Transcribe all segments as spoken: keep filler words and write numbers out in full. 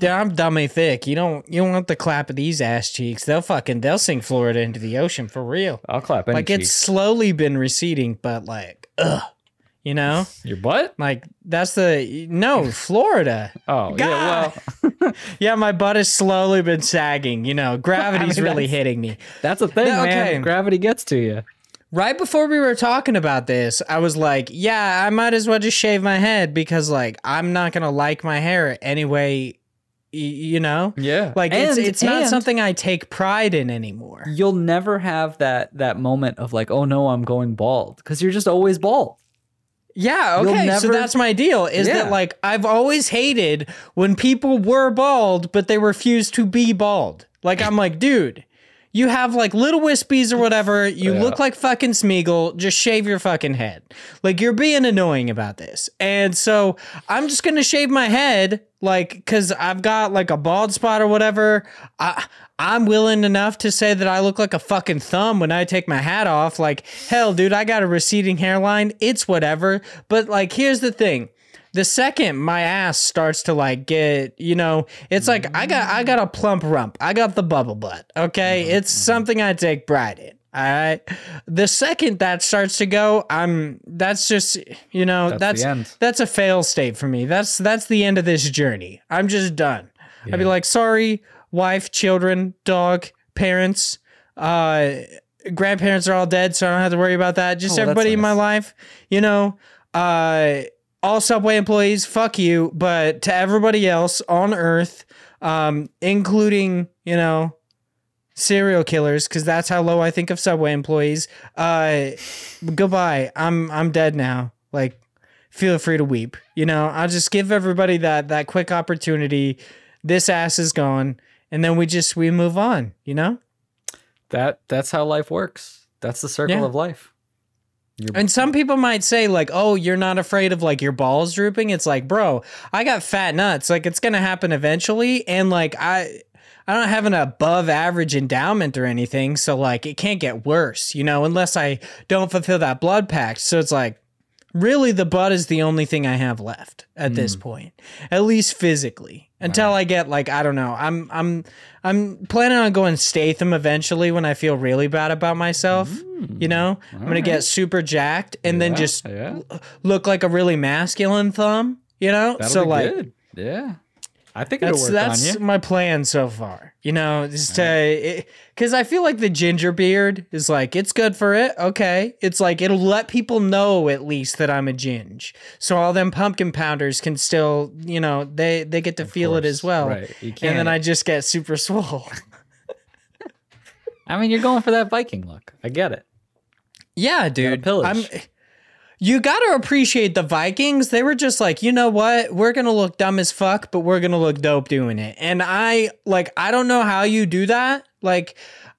Yeah, I'm dummy thick. You don't you don't want the clap of these ass cheeks. They'll fucking they'll sink Florida into the ocean for real. I'll clap any like cheeks. It's slowly been receding, but like, ugh, you know, your butt. Like that's the no Florida. Oh God. Yeah, well, yeah, my butt has slowly been sagging. You know, gravity's I mean, really hitting me. That's a thing, no, okay. man. Gravity gets to you. Right before we were talking about this, I was like, yeah, I might as well just shave my head because like I'm not gonna like my hair anyway. You know, yeah, like and, it's it's not something I take pride in anymore. You'll never have that that moment of like, oh no, I'm going bald, because you're just always bald. Yeah, okay, never... so that's my deal. Is yeah. that like I've always hated when people were bald, but they refused to be bald. Like I'm like, dude, you have like little wispies or whatever. You yeah. look like fucking Smeagol. Just shave your fucking head. Like you're being annoying about this, and so I'm just gonna shave my head. Like, because I've got, like, a bald spot or whatever, I, I'm willing enough to say that I look like a fucking thumb when I take my hat off. Like, hell, dude, I got a receding hairline. It's whatever. But, like, here's the thing. The second my ass starts to, like, get, you know, it's like, mm-hmm. I got I got a plump rump. I got the bubble butt, okay? Mm-hmm. It's something I take pride in. All right. The second that starts to go, I'm that's just, you know, that's that's, that's a fail state for me. That's that's the end of this journey. I'm just done. Yeah. I'd be like, sorry, wife, children, dog, parents, uh, grandparents are all dead. So I don't have to worry about that. Just oh, everybody in nice. my life, you know, uh, all Subway employees. Fuck you. But to everybody else on earth, um, including, you know. Serial killers, because that's how low I think of Subway employees. Uh, goodbye. I'm I'm dead now. Like, feel free to weep. You know, I'll just give everybody that that quick opportunity. This ass is gone, and then we just we move on. You know, that that's how life works. That's the circle yeah. of life. You're- and some people might say like, oh, you're not afraid of like your balls drooping. It's like, bro, I got fat nuts. Like, it's gonna happen eventually, and like I. I don't have an above average endowment or anything, so like it can't get worse, you know, unless I don't fulfill that blood pact. So it's like really the butt is the only thing I have left at mm. this point, at least physically, until wow. I get like, I don't know. I'm I'm I'm planning on going Statham eventually when I feel really bad about myself. Mm. You know, All I'm going right. to get super jacked and yeah. then just yeah. look like a really masculine thumb, you know? That'll so be like, good. Yeah. I think it'll that's, work that's on you. That's my plan so far, you know, just to, because I feel like the ginger beard is like, it's good for it. Okay. It's like, it'll let people know at least that I'm a ginge. So all them pumpkin pounders can still, you know, they, they get to of feel course. It as well. Right. You can. And then I just get super swole. I mean, you're going for that Viking look. I get it. Yeah, dude. I'm. You got to appreciate the Vikings. They were just like, you know what? We're going to look dumb as fuck, but we're going to look dope doing it. And I like, I don't know how you do that. Like,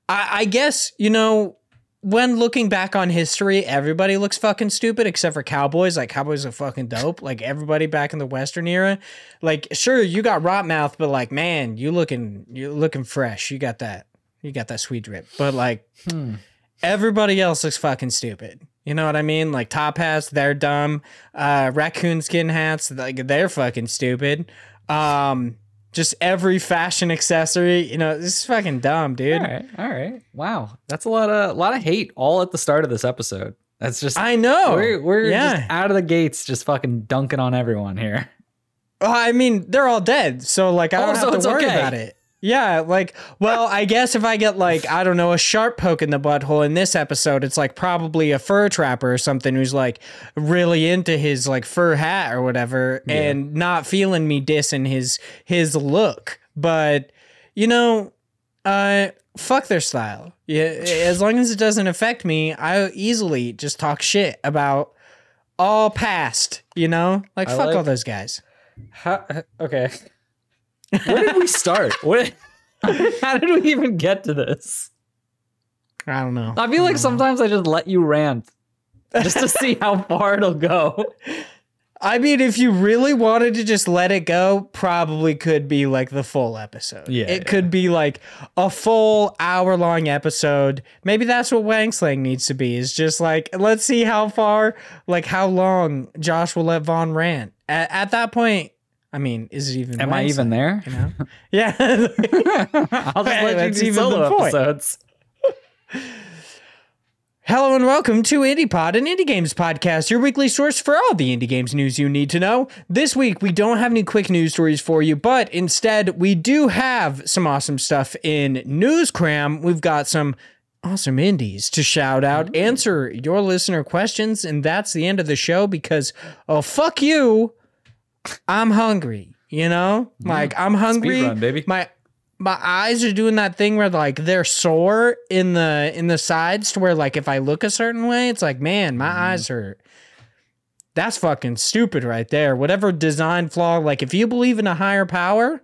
I, I guess, you know, when looking back on history, everybody looks fucking stupid except for cowboys. Like, cowboys are fucking dope. Like, everybody back in the Western era. Like, sure, you got rot mouth, but like, man, you looking, you looking fresh. You got that. You got that sweet drip. But like, hmm. everybody else looks fucking stupid. You know what I mean? Like top hats, they're dumb. Uh, raccoon skin hats, like they're fucking stupid. Um, just every fashion accessory, you know, this is fucking dumb, dude. All right, all right. Wow, that's a lot of a lot of hate all at the start of this episode. That's just I know we're we're yeah. just out of the gates, just fucking dunking on everyone here. Well, I mean, they're all dead, so like I don't oh, have so to worry okay. about it. Yeah, like, well, I guess if I get, like, I don't know, a sharp poke in the butthole in this episode, it's, like, probably a fur trapper or something who's, like, really into his, like, fur hat or whatever yeah. and not feeling me dissing his his look. But, you know, uh, fuck their style. Yeah, as long as it doesn't affect me, I easily just talk shit about all past, you know? Like, I fuck like all those guys. How, okay. Where did we start? What? How did we even get to this? I don't know. I feel I like sometimes know. I just let you rant just to see how far it'll go. I mean, if you really wanted to just let it go, probably could be like the full episode. Yeah, it yeah. could be like a full hour long episode. Maybe that's what Wang Slang needs to be, is just like, let's see how far, like how long Josh will let Vaughn rant. At, at that point, I mean, is it even? Am Wang I even Slang, there? You know? Yeah. I'll just let you do even solo episodes. Hello and welcome to IndiePod, an indie games podcast, your weekly source for all the indie games news you need to know. This week, we don't have any quick news stories for you, but instead, we do have some awesome stuff in News Cram. We've got some awesome indies to shout out, answer your listener questions, and that's the end of the show because, oh, fuck you, I'm hungry, you know? Mm. Like, I'm hungry. Speedrun, baby. My... My eyes are doing that thing where like they're sore in the in the sides to where like if I look a certain way, it's like, man, my mm. eyes hurt. That's fucking stupid right there. Whatever design flaw, like if you believe in a higher power,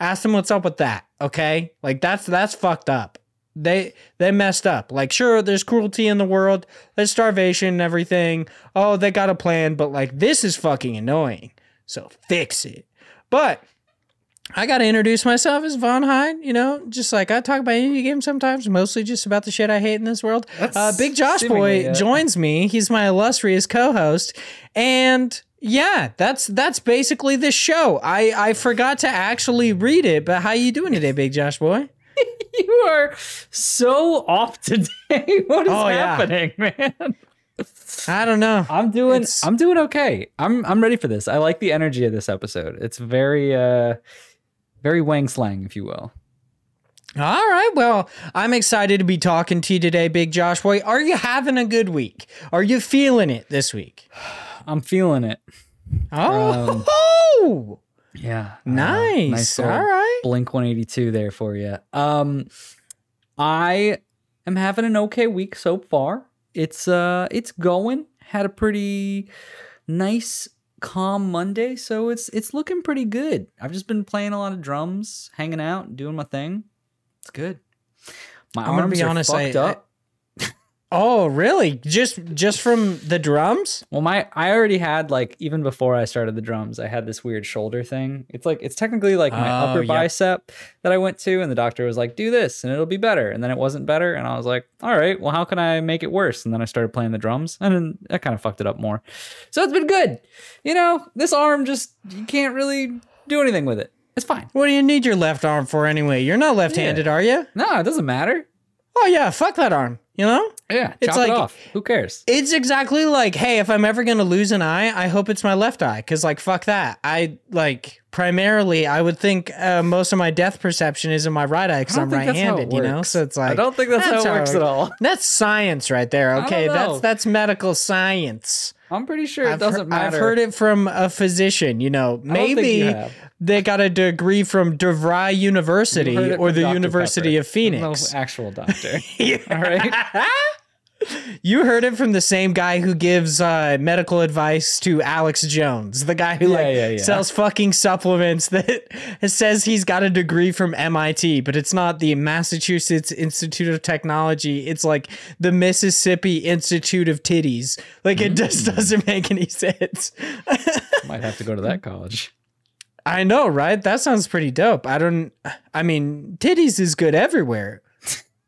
ask them what's up with that, okay? Like that's that's fucked up. They they messed up. Like, sure, there's cruelty in the world, there's starvation and everything. Oh, they got a plan, but like this is fucking annoying. So fix it. But I got to introduce myself as Von Hyde, you know, just like I talk about indie games sometimes, mostly just about the shit I hate in this world. Uh, Big Josh Boy yeah. joins me. He's my illustrious co-host. And yeah, that's that's basically this show. I, I forgot to actually read it, but how you doing today, Big Josh Boy? You are so off today. What is oh, happening, yeah. man? I don't know. I'm doing it's... I'm doing okay. I'm I'm ready for this. I like the energy of this episode. It's very... uh. Very Wang Slang, if you will. All right. Well, I'm excited to be talking to you today, Big Josh Boy. Are you having a good week? Are you feeling it this week? I'm feeling it. Oh, um, yeah. Nice. Uh, nice All right. Blink one eighty-two there for you. Um, I am having an okay week so far. It's uh, it's going. Had a pretty nice, calm Monday, so it's it's looking pretty good. I've just been playing a lot of drums, hanging out, doing my thing. It's good. My I'm arms be are honest, fucked I, up. I, oh, really? Just just from the drums? Well, my I already had, like, even before I started the drums, I had this weird shoulder thing. It's like it's technically like my oh, upper yep. bicep that I went to, and the doctor was like, "Do this, and it'll be better." And then it wasn't better, and I was like, "All right, well, how can I make it worse?" And then I started playing the drums, and then that kind of fucked it up more. So it's been good. You know, this arm just, you can't really do anything with it. It's fine. What do you need your left arm for anyway? You're not left-handed, yeah. are you? No, it doesn't matter. Oh, yeah, fuck that arm, you know? Yeah, chop it's like, it off. Who cares? It's exactly like, hey, if I'm ever going to lose an eye, I hope it's my left eye, because, like, fuck that. I, like, primarily, I would think uh, most of my depth perception is in my right eye, because I'm right-handed, you know? So it's like... I don't think that's, that's how it works how, at all. That's science right there, okay? That's that's medical science. I'm pretty sure it I've doesn't he- matter. I've heard it from a physician, you know. Maybe you they got a degree from DeVry University or the Doctor University Pepper. Of Phoenix. No actual doctor. yeah. All right. You heard it from the same guy who gives uh, medical advice to Alex Jones, the guy who yeah, like yeah, yeah. sells fucking supplements that says he's got a degree from M I T, but it's not the Massachusetts Institute of Technology. It's like the Mississippi Institute of Titties. Like it mm. just doesn't make any sense. Might have to go to that college. I know, right? That sounds pretty dope. I don't. I mean, titties is good everywhere.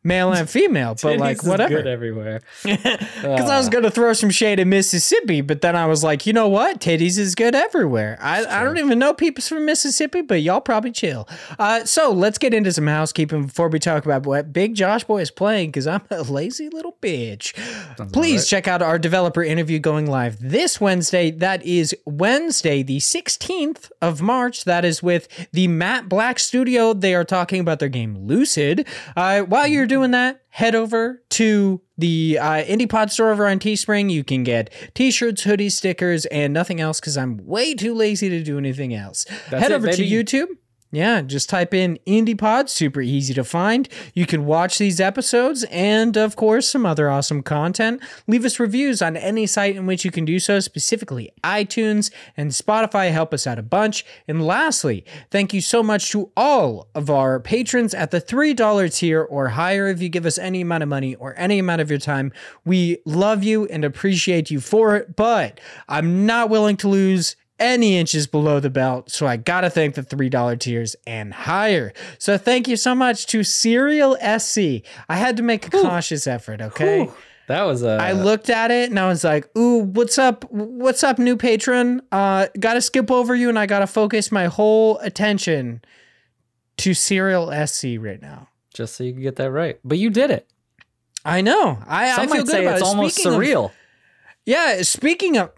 Male and female, but like whatever. Good everywhere. Because uh. I was gonna throw some shade at Mississippi, but then I was like, you know what? Titties is good everywhere. I, I don't even know people from Mississippi, but y'all probably chill. Uh, so let's get into some housekeeping before we talk about what Big Josh Boy is playing, because I'm a lazy little bitch. Sounds Please right. check out our developer interview going live this Wednesday. That is Wednesday, the sixteenth of March. That is with the Matt Black Studio. They are talking about their game Lucid. Uh, while you're doing Doing that, head over to the uh, IndiePod store over on Teespring. You can get t-shirts, hoodies, stickers, and nothing else because I'm way too lazy to do anything else. That's head it, over baby. To YouTube. Yeah, just type in IndiePod, super easy to find. You can watch these episodes and, of course, some other awesome content. Leave us reviews on any site in which you can do so, specifically iTunes and Spotify. Help us out a bunch. And lastly, thank you so much to all of our patrons at the three dollar tier or higher. If you give us any amount of money or any amount of your time, we love you and appreciate you for it. But I'm not willing to lose any inches below the belt, so I gotta thank the three dollar tiers and higher. So thank you so much to Serial S C. I had to make a Ooh. conscious effort, okay? Ooh. That was a... I looked at it and I was like, ooh, what's up? What's up, new patron? Uh, gotta skip over you and I gotta focus my whole attention to Serial S C right now. Just so you can get that right. But you did it. I know. I, Some I feel good say about it's it. almost speaking surreal. Of, yeah, speaking of...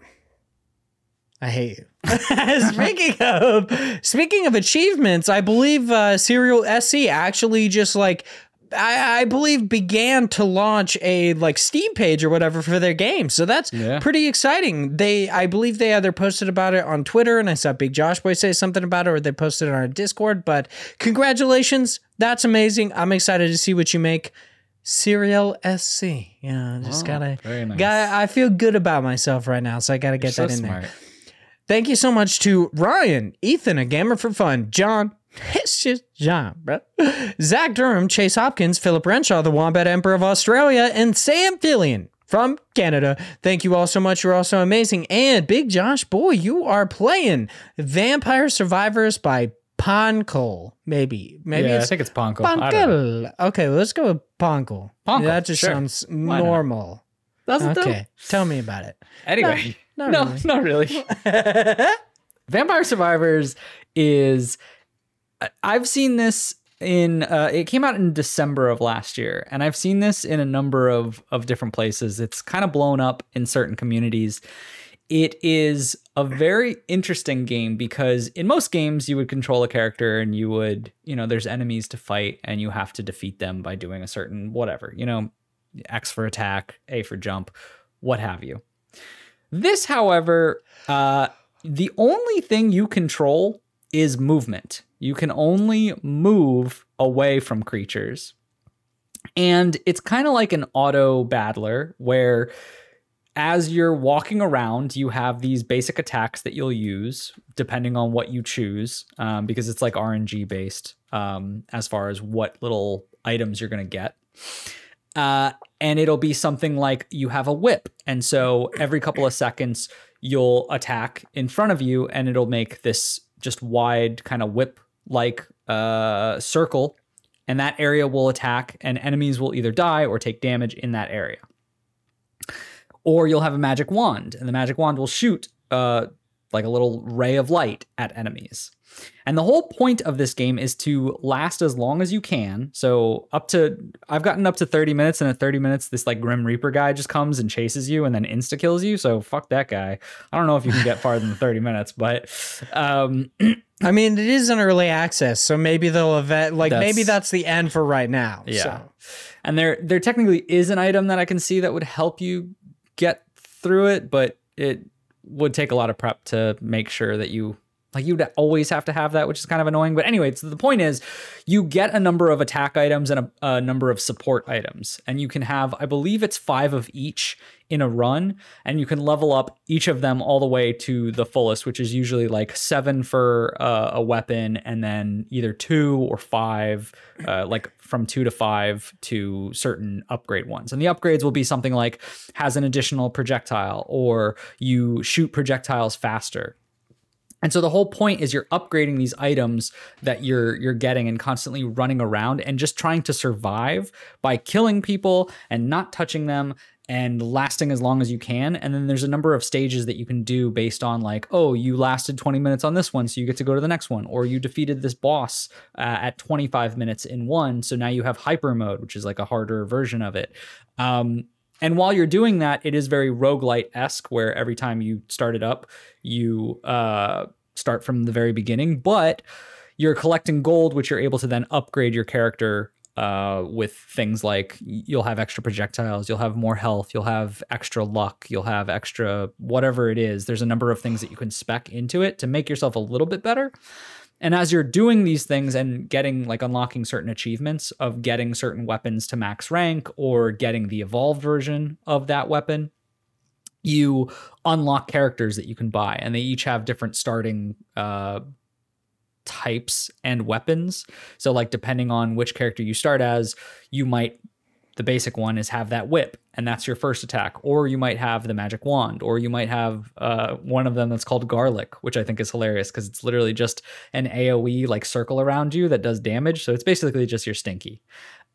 I hate you. speaking of speaking of achievements, I believe uh, Serial S C actually just like I, I believe began to launch a like Steam page or whatever for their game. So that's yeah. pretty exciting. They I believe they either posted about it on Twitter and I saw Big Josh Boy say something about it, or they posted it on our Discord. But congratulations, that's amazing. I'm excited to see what you make. Serial S C. You know, just oh, gotta nice. gotta I feel good about myself right now, so I gotta get You're that so in smart. there. Thank you so much to Ryan, Ethan, a gamer for fun, John, it's just John, bro, Zach Durham, Chase Hopkins, Philip Renshaw, the Wombat Emperor of Australia, and Sam Fillion from Canada. Thank you all so much. You're all so amazing. And Big Josh, boy, you are playing Vampire Survivors by Poncle, maybe. Maybe yeah, it's, I think it's Poncle. Poncle. Okay, well, let's go with Poncle. Poncle. That just sure. sounds normal. Doesn't okay, them? Tell me about it. Anyway. No. Not no, really. not really. Vampire Survivors is, I've seen this in, uh, it came out in December of last year, and I've seen this in a number of, of different places. It's kind of blown up in certain communities. It is a very interesting game because in most games you would control a character and you would, you know, there's enemies to fight and you have to defeat them by doing a certain whatever, you know, X for attack, A for jump, what have you. This, however, uh, the only thing you control is movement. You can only move away from creatures. And it's kind of like an auto battler where as you're walking around, you have these basic attacks that you'll use depending on what you choose, um, because it's like R N G based um, as far as what little items you're going to get. Uh, and it'll be something like you have a whip. And so every couple of seconds you'll attack in front of you and it'll make this just wide kind of whip like uh, circle. And that area will attack and enemies will either die or take damage in that area. Or you'll have a magic wand and the magic wand will shoot uh, like a little ray of light at enemies. And the whole point of this game is to last as long as you can. So up to, I've gotten up to thirty minutes, and at thirty minutes, this like Grim Reaper guy just comes and chases you and then insta kills you. So fuck that guy. I don't know if you can get farther than thirty minutes, but um, I mean, it is an early access. So maybe they'll event like, that's, maybe that's the end for right now. Yeah. So. And there, there technically is an item that I can see that would help you get through it, but it would take a lot of prep to make sure that you, like you'd always have to have that, which is kind of annoying. But anyway, so the point is you get a number of attack items and a, a number of support items. And you can have, I believe it's five of each in a run. And you can level up each of them all the way to the fullest, which is usually like seven for uh, a weapon and then either two or five, uh, like from two to five to certain upgrade ones. And the upgrades will be something like has an additional projectile or you shoot projectiles faster. And so the whole point is you're upgrading these items that you're you're getting and constantly running around and just trying to survive by killing people and not touching them and lasting as long as you can. And then there's a number of stages that you can do based on like, oh, you lasted twenty minutes on this one, so you get to go to the next one. Or you defeated this boss uh, at twenty-five minutes in one, so now you have hyper mode, which is like a harder version of it. Um, And while you're doing that, it is very roguelite-esque, where every time you start it up, you uh, start from the very beginning. But you're collecting gold, which you're able to then upgrade your character uh, with things like you'll have extra projectiles, you'll have more health, you'll have extra luck, you'll have extra whatever it is. There's a number of things that you can spec into it to make yourself a little bit better. And as you're doing these things and getting, like, unlocking certain achievements of getting certain weapons to max rank or getting the evolved version of that weapon, you unlock characters that you can buy, and they each have different starting uh, types and weapons. So, like, depending on which character you start as, you might, the basic one is have that whip, and that's your first attack, or you might have the magic wand, or you might have uh, one of them that's called Garlic, which I think is hilarious because it's literally just an AoE like circle around you that does damage. So it's basically just your stinky,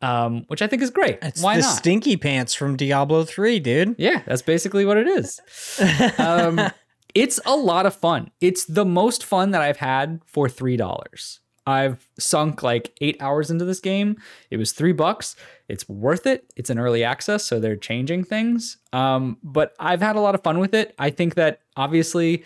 um, which I think is great. It's Why the not? Stinky pants from Diablo three, dude. Yeah, that's basically what it is. um, it's a lot of fun. It's the most fun that I've had for three dollars. I've sunk like eight hours into this game. It was three bucks. It's worth it. It's an early access, so they're changing things. Um, but I've had a lot of fun with it. I think that obviously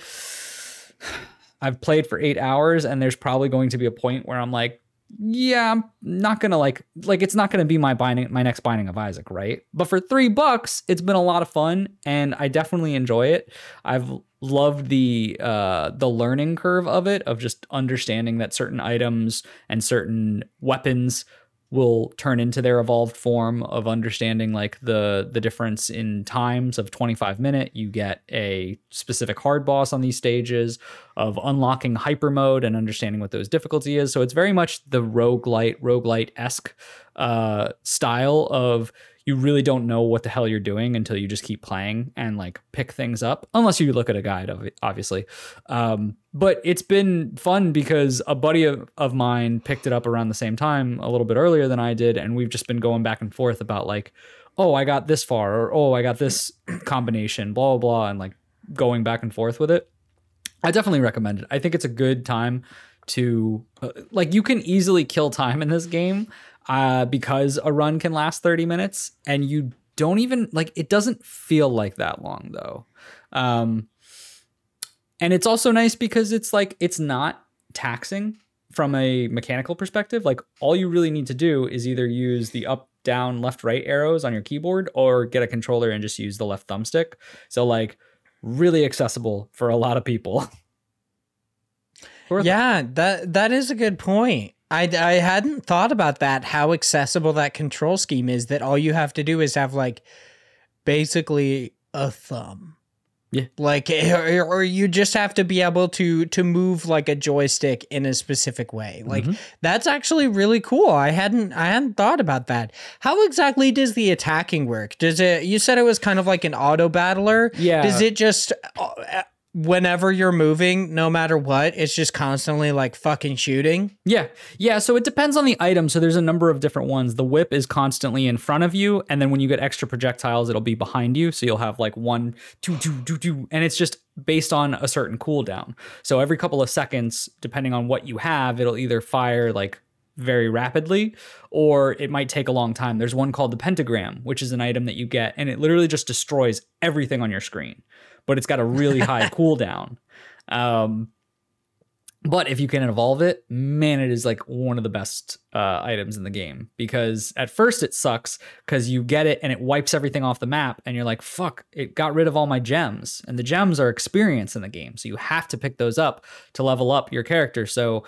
I've played for eight hours and there's probably going to be a point where I'm like, yeah, I'm not going to like, like it's not going to be my binding, my next Binding of Isaac, right? But for three bucks, it's been a lot of fun and I definitely enjoy it. I've loved the uh, the learning curve of it, of just understanding that certain items and certain weapons will turn into their evolved form, of understanding like the the difference in times of twenty-five minute. You get a specific hard boss on these stages, of unlocking hyper mode and understanding what those difficulty is. So it's very much the roguelite, roguelite-esque uh, style of you really don't know what the hell you're doing until you just keep playing and like pick things up, unless you look at a guide, obviously. Um, but it's been fun because a buddy of, of mine picked it up around the same time, a little bit earlier than I did. And we've just been going back and forth about like, oh, I got this far, or, oh, I got this combination, blah, blah, blah. And like going back and forth with it. I definitely recommend it. I think it's a good time to uh, like, you can easily kill time in this game. Uh, because a run can last thirty minutes and you don't even like, it doesn't feel like that long though. Um, and it's also nice because it's like, it's not taxing from a mechanical perspective. Like all you really need to do is either use the up, down, left, right arrows on your keyboard or get a controller and just use the left thumbstick. So like really accessible for a lot of people. Yeah, that, that is a good point. I, I hadn't thought about that, how accessible that control scheme is, that all you have to do is have like basically a thumb. Yeah. Like, or, or you just have to be able to, to move like a joystick in a specific way. Like mm-hmm. that's actually really cool. I hadn't, I hadn't thought about that. How exactly does the attacking work? Does it, you said it was kind of like an auto battler. Yeah. Does it just, uh, whenever you're moving, no matter what, it's just constantly like fucking shooting? Yeah. Yeah. So it depends on the item. So there's a number of different ones. The whip is constantly in front of you. And then when you get extra projectiles, it'll be behind you. So you'll have like one, two, two, two, two. And it's just based on a certain cooldown. So every couple of seconds, depending on what you have, it'll either fire like very rapidly, or it might take a long time. There's one called the Pentagram, which is an item that you get, and it literally just destroys everything on your screen. But it's got a really high cooldown. Um, but if you can evolve it, man, it is like one of the best uh, items in the game. Because at first it sucks because you get it and it wipes everything off the map. And you're like, fuck, it got rid of all my gems. And the gems are experience in the game. So you have to pick those up to level up your character. So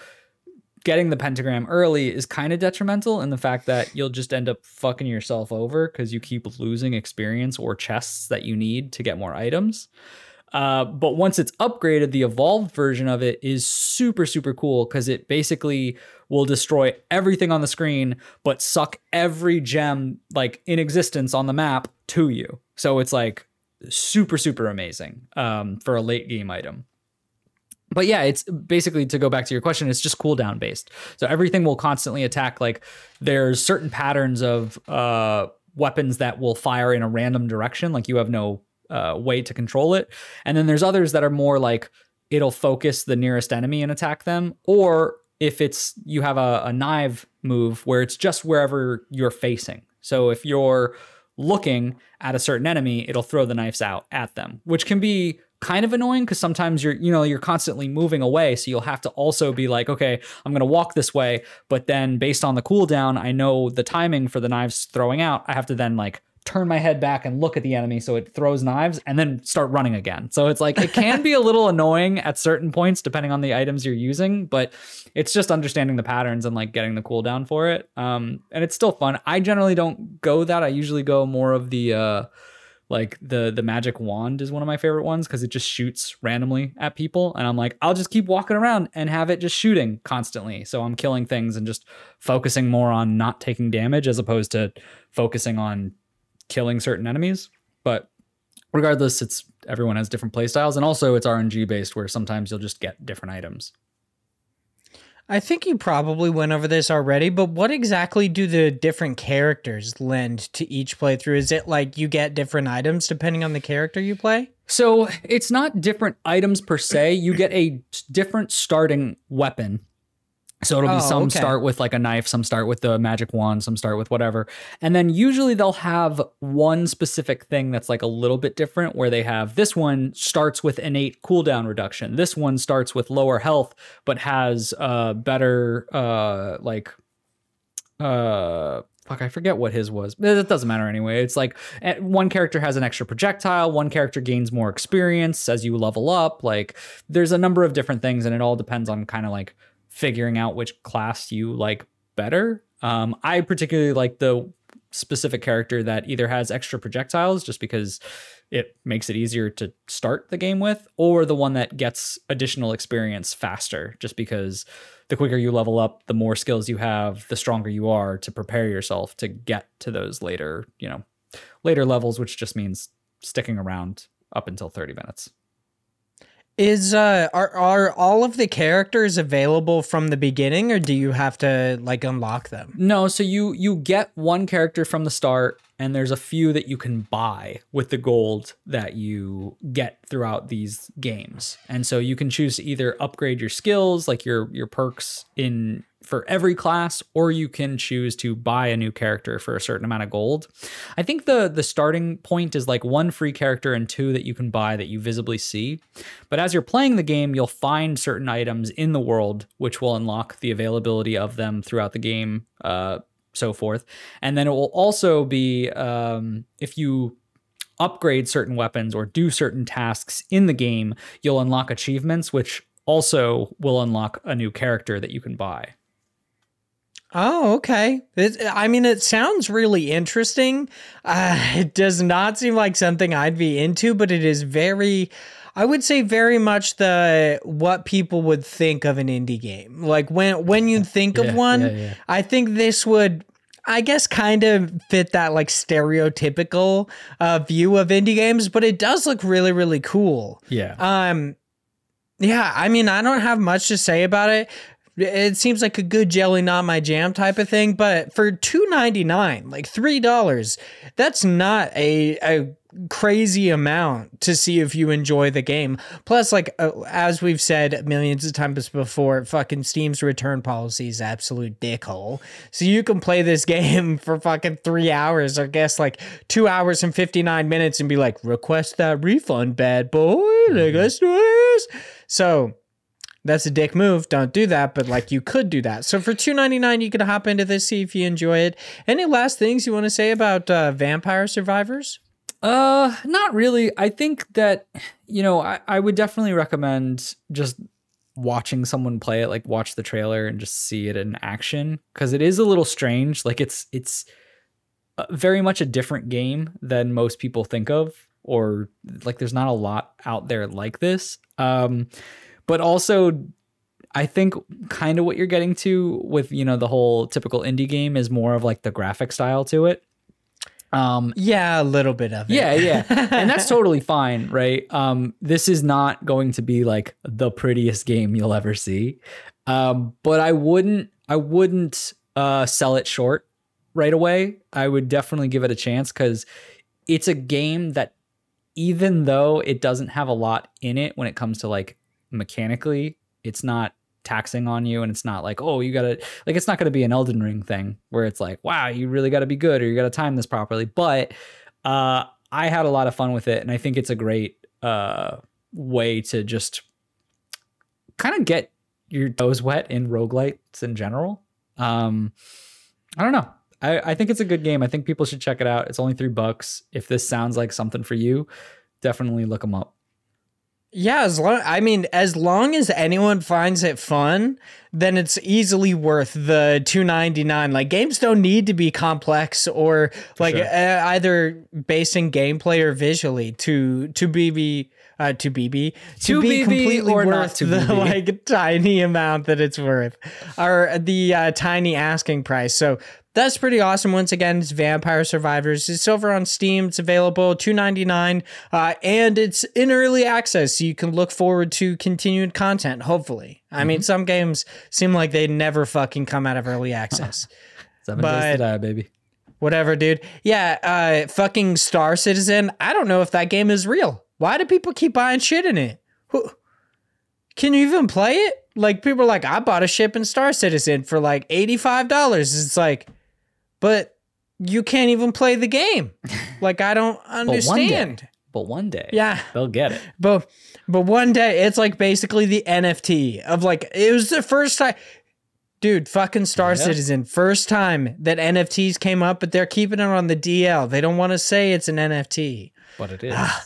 getting the Pentagram early is kind of detrimental in the fact that you'll just end up fucking yourself over because you keep losing experience or chests that you need to get more items. Uh, but once it's upgraded, the evolved version of it is super, super cool because it basically will destroy everything on the screen, but suck every gem like in existence on the map to you. So it's like super, super amazing um, for a late game item. But yeah, it's basically, to go back to your question, it's just cooldown based. So everything will constantly attack. Like there's certain patterns of uh, weapons that will fire in a random direction. Like you have no uh, way to control it. And then there's others that are more like it'll focus the nearest enemy and attack them. Or if it's you have a, a knife move where it's just wherever you're facing. So if you're looking at a certain enemy, it'll throw the knives out at them, which can be kind of annoying because sometimes you're, you know, you're constantly moving away. So you'll have to also be like, okay, I'm going to walk this way. But then based on the cooldown, I know the timing for the knives throwing out. I have to then like turn my head back and look at the enemy so it throws knives, and then start running again. So it's like, it can be a little annoying at certain points, depending on the items you're using, but it's just understanding the patterns and like getting the cooldown for it. Um, and it's still fun. I generally don't go that. I usually go more of the, uh, like the, the magic wand is one of my favorite ones, because it just shoots randomly at people. And I'm like, I'll just keep walking around and have it just shooting constantly. So I'm killing things and just focusing more on not taking damage as opposed to focusing on killing certain enemies. But regardless, it's everyone has different play styles, and also it's R N G based, where sometimes you'll just get different items. I think you probably went over this already, but what exactly do the different characters lend to each playthrough? Is it like you get different items depending on the character you play? So it's not different items per se. You get a different starting weapon. So it'll be oh, some okay. start with like a knife, some start with the magic wand, some start with whatever. And then usually they'll have one specific thing that's like a little bit different, where they have this one starts with innate cooldown reduction. This one starts with lower health, but has uh better uh, like, uh, fuck, I forget what his was. It doesn't matter anyway. It's like one character has an extra projectile. One character gains more experience as you level up. Like there's a number of different things, and it all depends on kind of like figuring out which class you like better. Um, I particularly like the specific character that either has extra projectiles, just because it makes it easier to start the game with, or the one that gets additional experience faster, just because the quicker you level up, the more skills you have, the stronger you are to prepare yourself to get to those later, you know, later levels, which just means sticking around up until thirty minutes. Is uh are are all of the characters available from the beginning, or do you have to like unlock them? No, so you you get one character from the start, and there's a few that you can buy with the gold that you get throughout these games. And so you can choose to either upgrade your skills, like your your perks in for every class, or you can choose to buy a new character for a certain amount of gold. I think the the starting point is like one free character and two that you can buy that you visibly see. But as you're playing the game, you'll find certain items in the world which will unlock the availability of them throughout the game, uh, so forth. And then it will also be um, if you upgrade certain weapons or do certain tasks in the game, you'll unlock achievements, which also will unlock a new character that you can buy. Oh, okay. It, I mean, it sounds really interesting. Uh, it does not seem like something I'd be into, but it is very, I would say very much the what people would think of an indie game. Like when, when you think yeah, of one, yeah, yeah. I think this would, I guess, kind of fit that like stereotypical uh, view of indie games, but it does look really, really cool. Yeah. Um. Yeah, I mean, I don't have much to say about it. It seems like a good jelly, not my jam type of thing, but for two ninety-nine, like three dollars, that's not a a crazy amount to see if you enjoy the game. Plus, like, uh, as we've said millions of times before, fucking Steam's return policy is absolute dickhole. So you can play this game for fucking three hours, I guess, like two hours and fifty-nine minutes, and be like, request that refund, bad boy. Like, let's do this. So that's a dick move. Don't do that. But like, you could do that. So for two ninety-nine, you could hop into this, see if you enjoy it. Any last things you want to say about uh, Vampire Survivors? Uh, not really. I think that, you know, I, I would definitely recommend just watching someone play it, like watch the trailer and just see it in action, because it is a little strange. Like it's it's very much a different game than most people think of, or like there's not a lot out there like this. Um, but also, I think kind of what you're getting to with, you know, the whole typical indie game is more of like the graphic style to it. Um, yeah, a little bit of it. Yeah, yeah. And that's totally fine, right? Um, this is not going to be like the prettiest game you'll ever see. Um, but I wouldn't I wouldn't uh, sell it short right away. I would definitely give it a chance, because it's a game that, even though it doesn't have a lot in it when it comes to like mechanically, it's not taxing on you, and it's not like, oh, you gotta, like, it's not gonna be an Elden Ring thing where it's like, wow, you really gotta be good or you gotta time this properly. But uh I had a lot of fun with it, and I think it's a great uh way to just kind of get your toes wet in roguelites in general. um I don't know, I, I think it's a good game. I think people should check it out. It's only three bucks. If this sounds like something for you, definitely look them up. Yeah, as long I mean, as long as anyone finds it fun, then it's easily worth the two ninety-nine. Like, games don't need to be complex or for like sure. uh, either basing gameplay or visually to to be be uh, to be be to, to be B B completely or worth not the B B. Like tiny amount that it's worth or the uh, tiny asking price. So. That's pretty awesome. Once again, it's Vampire Survivors. It's over on Steam. It's available two ninety-nine, uh, and it's in early access, so you can look forward to continued content, hopefully. I mm-hmm. mean, some games seem like they never fucking come out of early access. Seven but days to die, baby. Whatever, dude. Yeah, uh, fucking Star Citizen. I don't know if that game is real. Why do people keep buying shit in it? Who- Can you even play it? Like, people are like, I bought a ship in Star Citizen for like eighty-five dollars. It's like... But you can't even play the game. Like, I don't understand. But one day. But one day yeah. They'll get it. But but one day, it's like basically the N F T of like, it was the first time. Dude, fucking Star yeah. Citizen. First time that N F Ts came up, but they're keeping it on the D L. They don't want to say it's an N F T. But it is. Ah,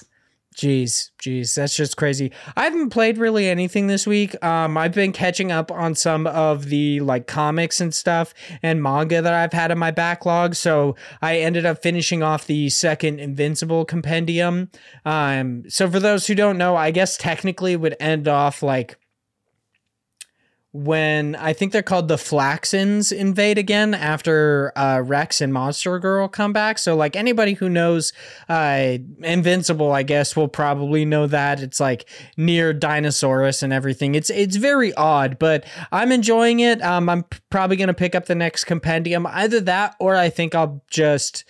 geez, geez, that's just crazy. I haven't played really anything this week. Um, I've been catching up on some of the like comics and stuff and manga that I've had in my backlog. So I ended up finishing off the second Invincible compendium. Um, so for those who don't know, I guess technically it would end off like when I think they're called the Flaxens invade again after uh, Rex and Monster Girl come back. So like anybody who knows uh, Invincible, I guess, will probably know that it's like near Dinosaurus and everything. It's it's very odd, but I'm enjoying it. Um, I'm probably going to pick up the next compendium, either that or I think I'll just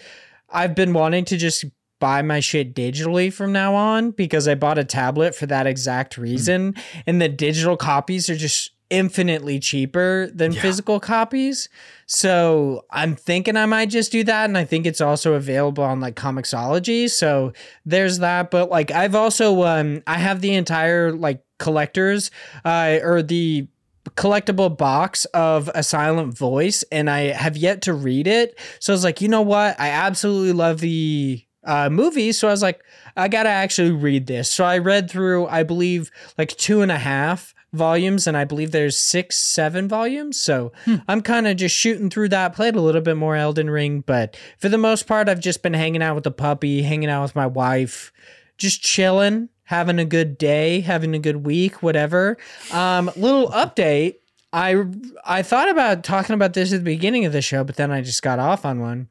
I've been wanting to just buy my shit digitally from now on because I bought a tablet for that exact reason. Mm. And the digital copies are just infinitely cheaper than yeah. physical copies. So I'm thinking I might just do that. And I think it's also available on like Comixology. So there's that. But like I've also, um, I have the entire like collectors uh, or the collectible box of A Silent Voice. And I have yet to read it. So I was like, you know what? I absolutely love the Uh, movie. So I was like, I gotta actually read this. So I read through, I believe, like two and a half volumes, and I believe there's six, seven volumes. So hmm. I'm kind of just shooting through that. Played a little bit more Elden Ring, but for the most part, I've just been hanging out with the puppy, hanging out with my wife, just chilling, having a good day, having a good week, whatever. Um, little update. I I thought about talking about this at the beginning of the show, but then I just got off on one.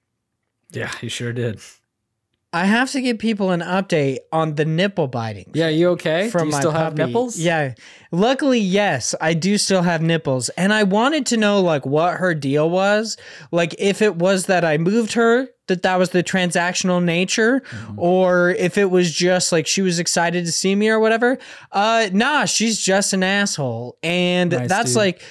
Yeah, you sure did. I have to give people an update on the nipple biting. Yeah, you okay? From do you my still puppy. Have nipples? Yeah. Luckily, yes, I do still have nipples. And I wanted to know, like, what her deal was. Like, if it was that I moved her, that that was the transactional nature, mm-hmm. or if it was just, like, she was excited to see me or whatever. Uh, nah, she's just an asshole. And nice, that's, dude. Like,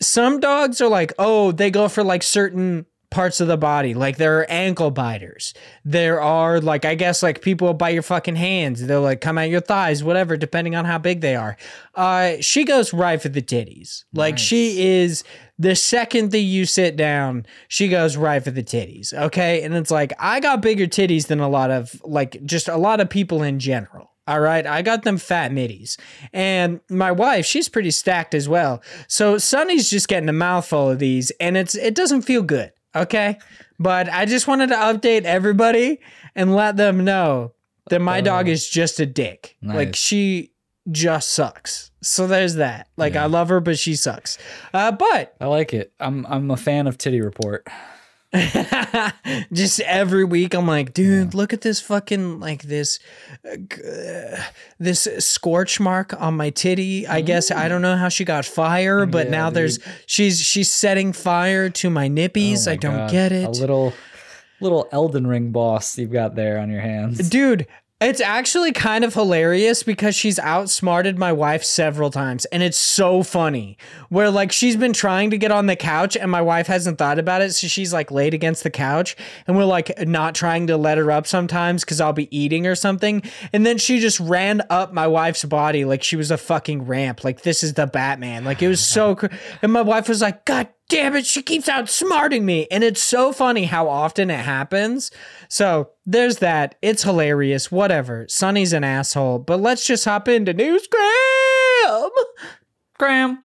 some dogs are like, oh, they go for, like, certain parts of the body. Like there are ankle biters. There are like, I guess like people will bite your fucking hands. They'll like come out your thighs, whatever, depending on how big they are. Uh, she goes right for the titties. Like nice. She is the second that you sit down, she goes right for the titties. Okay. And it's like, I got bigger titties than a lot of like, just a lot of people in general. All right. I got them fat middies. And my wife, she's pretty stacked as well. So Sunny's just getting a mouthful of these and it's, it doesn't feel good. Okay, but I just wanted to update everybody and let them know that my oh. dog is just a dick. Nice. Like, she just sucks. So there's that. Like, yeah. I love her, but she sucks. Uh, but I like it. I'm I'm a fan of Titty Report. Just every week I'm like, dude, yeah. look at this fucking like this uh, this scorch mark on my titty. I Ooh. guess I don't know how she got fire, but yeah, now dude. there's she's she's setting fire to my nippies. Oh my I don't God. get it. A little little Elden Ring boss you've got there on your hands, dude. It's actually kind of hilarious because she's outsmarted my wife several times, and it's so funny where like she's been trying to get on the couch and my wife hasn't thought about it. So she's like laid against the couch and we're like not trying to let her up sometimes because I'll be eating or something. And then she just ran up my wife's body like she was a fucking ramp. Like this is the Batman. Like it was so cr- and my wife was like, God damn it, she keeps outsmarting me. And it's so funny how often it happens. So there's that. It's hilarious. Whatever. Sonny's an asshole. But let's just hop into News Graham. Graham.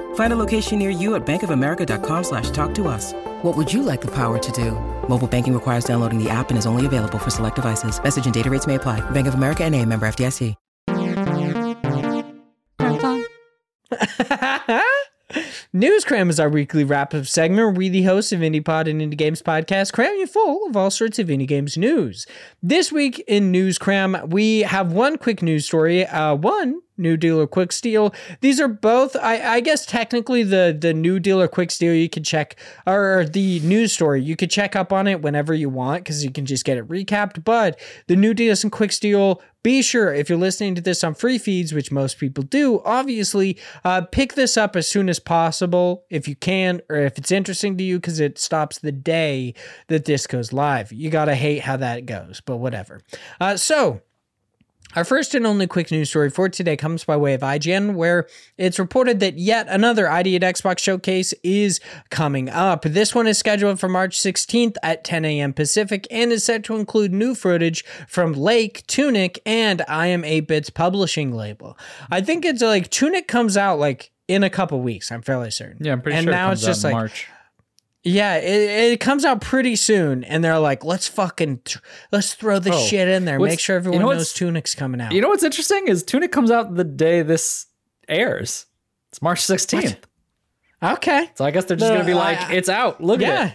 Find a location near you at bankofamerica.com slash talk to us. What would you like the power to do? Mobile banking requires downloading the app and is only available for select devices. Message and data rates may apply. Bank of America N A member F D I C. News Cram is our weekly wrap-up segment. We, the hosts of IndiePod and Indie Games Podcast, cram you full of all sorts of indie games news. This week in News Cram, we have one quick news story, uh, one New Deal or Quick Steal. These are both, I, I guess technically the, the New Deal or Quick Steal you could check, or the news story, you could check up on it whenever you want because you can just get it recapped. But the New Deals and Quick Steal, be sure if you're listening to this on free feeds, which most people do, obviously, uh, pick this up as soon as possible if you can, or if it's interesting to you, because it stops the day that this goes live. You gotta hate how that goes, but whatever. Uh, so... Our first and only quick news story for today comes by way of I G N, where it's reported that yet another I D at Xbox showcase is coming up. This one is scheduled for March sixteenth at ten a.m. Pacific and is set to include new footage from Lake, Tunic, and I Am eight bit's publishing label. I think it's like Tunic comes out like in a couple weeks, I'm fairly certain. Yeah, I'm pretty and sure now it comes it's just out in like, March. Yeah, it, it comes out pretty soon, and they're like, let's fucking, t- let's throw this oh, shit in there. Make sure everyone you know knows Tunic's coming out. You know what's interesting is Tunic comes out the day this airs. It's March sixteenth. What? Okay. So I guess they're just the, going to be like, I, it's out. Look yeah.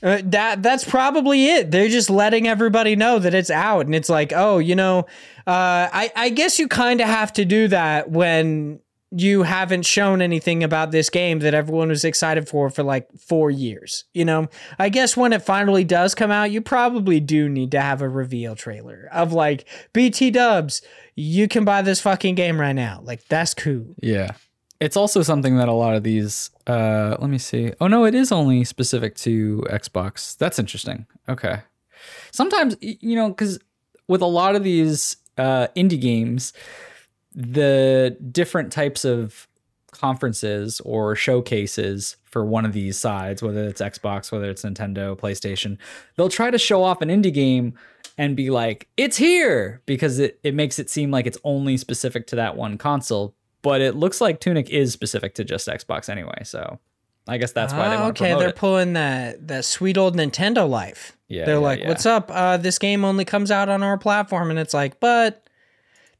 at it. Uh, that that's probably it. They're just letting everybody know that it's out, and it's like, oh, you know, uh, I, I guess you kind of have to do that when... you haven't shown anything about this game that everyone was excited for for like four years. You know, I guess when it finally does come out, you probably do need to have a reveal trailer of like, B T dubs, you can buy this fucking game right now. Like, that's cool. Yeah. It's also something that a lot of these, uh, let me see. Oh no, it is only specific to Xbox. That's interesting. Okay. Sometimes, you know, cause with a lot of these, uh, indie games, the different types of conferences or showcases for one of these sides, whether it's Xbox, whether it's Nintendo, PlayStation, they'll try to show off an indie game and be like, it's here, because it, it makes it seem like it's only specific to that one console. But it looks like Tunic is specific to just Xbox anyway. So I guess that's why they want to promote it. Okay, they're pulling that, that sweet old Nintendo Life. Yeah, they're yeah, like, yeah. what's up? Uh, this game only comes out on our platform. And it's like, but...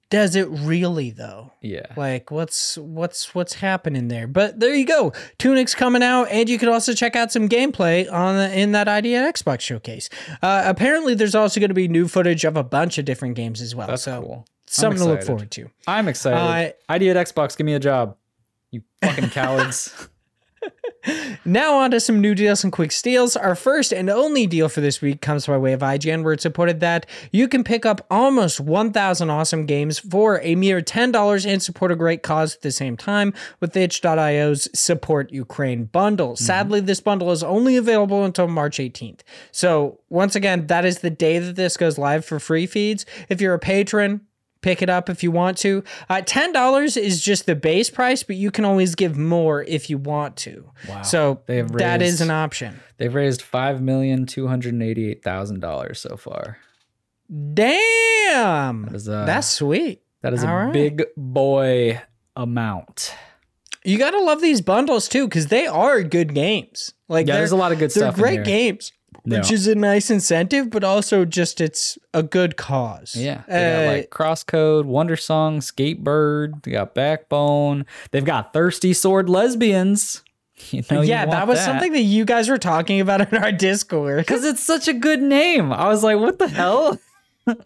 does it really though? Yeah. Like what's what's what's happening there? But there you go. Tunic's coming out, and you can also check out some gameplay on the, in that I D at Xbox showcase. Uh, apparently, there's also going to be new footage of a bunch of different games as well. That's so cool. Something to look forward to. I'm excited. Uh, I D at Xbox, give me a job, you fucking cowards. Now on to some new deals and quick steals. Our first and only deal for this week comes by way of I G N, where it's reported that you can pick up almost one thousand awesome games for a mere ten dollars and support a great cause at the same time with itch dot io's Support Ukraine bundle. Mm-hmm. Sadly, this bundle is only available until March eighteenth. So once again, that is the day that this goes live for free feeds. If you're a patron, pick it up if you want to. Uh, ten dollars is just the base price, but you can always give more if you want to. Wow. So raised, that is an option. They've raised five million two hundred eighty-eight thousand dollars so far. Damn! That is a, that's sweet. That is All a right. big boy amount. You got to love these bundles, too, because they are good games. Like, yeah, there's a lot of good they're stuff. They're great in here. games. no. Which is a nice incentive, but also just it's a good cause. Yeah. They uh, got like Crosscode, Wonder Song, Skatebird. They got Backbone. They've got Thirsty Sword Lesbians. You know, yeah, you that was that. something that you guys were talking about in our Discord. Because it's such a good name. I was like, what the hell?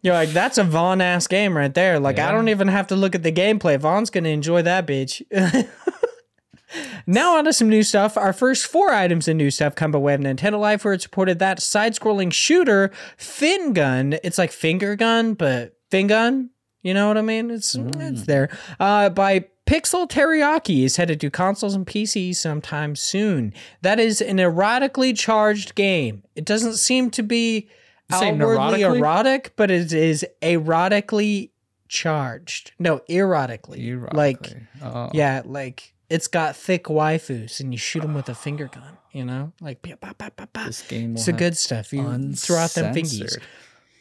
You're like, that's a Vaughn-ass game right there. Like, yeah. I don't even have to look at the gameplay. Vaughn's going to enjoy that bitch. Now on to some new stuff. Our first four items in new stuff come by way of Nintendo Life, where it supported that side-scrolling shooter, Fin Gun. It's like finger gun, but Fin Gun. You know what I mean? It's mm. it's there. Uh, by Pixel Teriyaki is headed to consoles and P Cs sometime soon. That is an erotically charged game. It doesn't seem to be outwardly erotic, but it is erotically charged. No, erotically. erotically. Like, oh. yeah, like... It's got thick waifus, and you shoot them with a finger gun, you know? Like, bah, bah, bah, bah, bah. This game it's the good stuff. You uncensored. Throw out them fingies.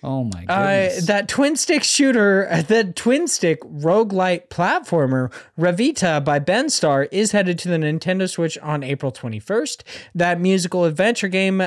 Oh, my goodness. Uh, that twin-stick shooter, that twin-stick roguelite platformer, Revita by Benstar, is headed to the Nintendo Switch on April twenty-first. That musical adventure game,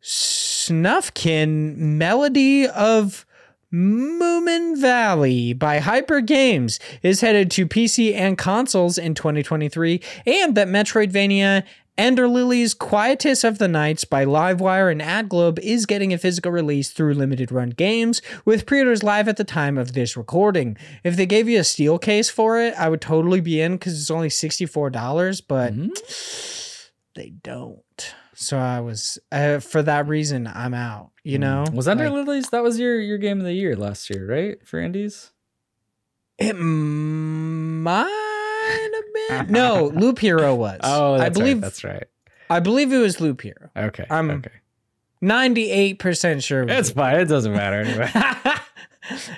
Snufkin, Melody of... Moomin Valley by Hyper Games is headed to P C and consoles in twenty twenty-three, and that Metroidvania Ender Lily's Quietus of the Nights by Livewire and AdGlobe is getting a physical release through Limited Run Games, with pre-orders live at the time of this recording. If they gave you a steel case for it, I would totally be in because it's only sixty-four dollars, but mm-hmm. they don't. So I was, uh, for that reason, I'm out, you know? Was Ender like, Lilies, that was your, your game of the year last year, right? For Indies? It might have been. No, Loop Hero was. Oh, that's I believe, right, that's right. I believe it was Loop Hero. Okay, I'm okay. ninety-eight percent sure. It's fine, it doesn't matter anyway.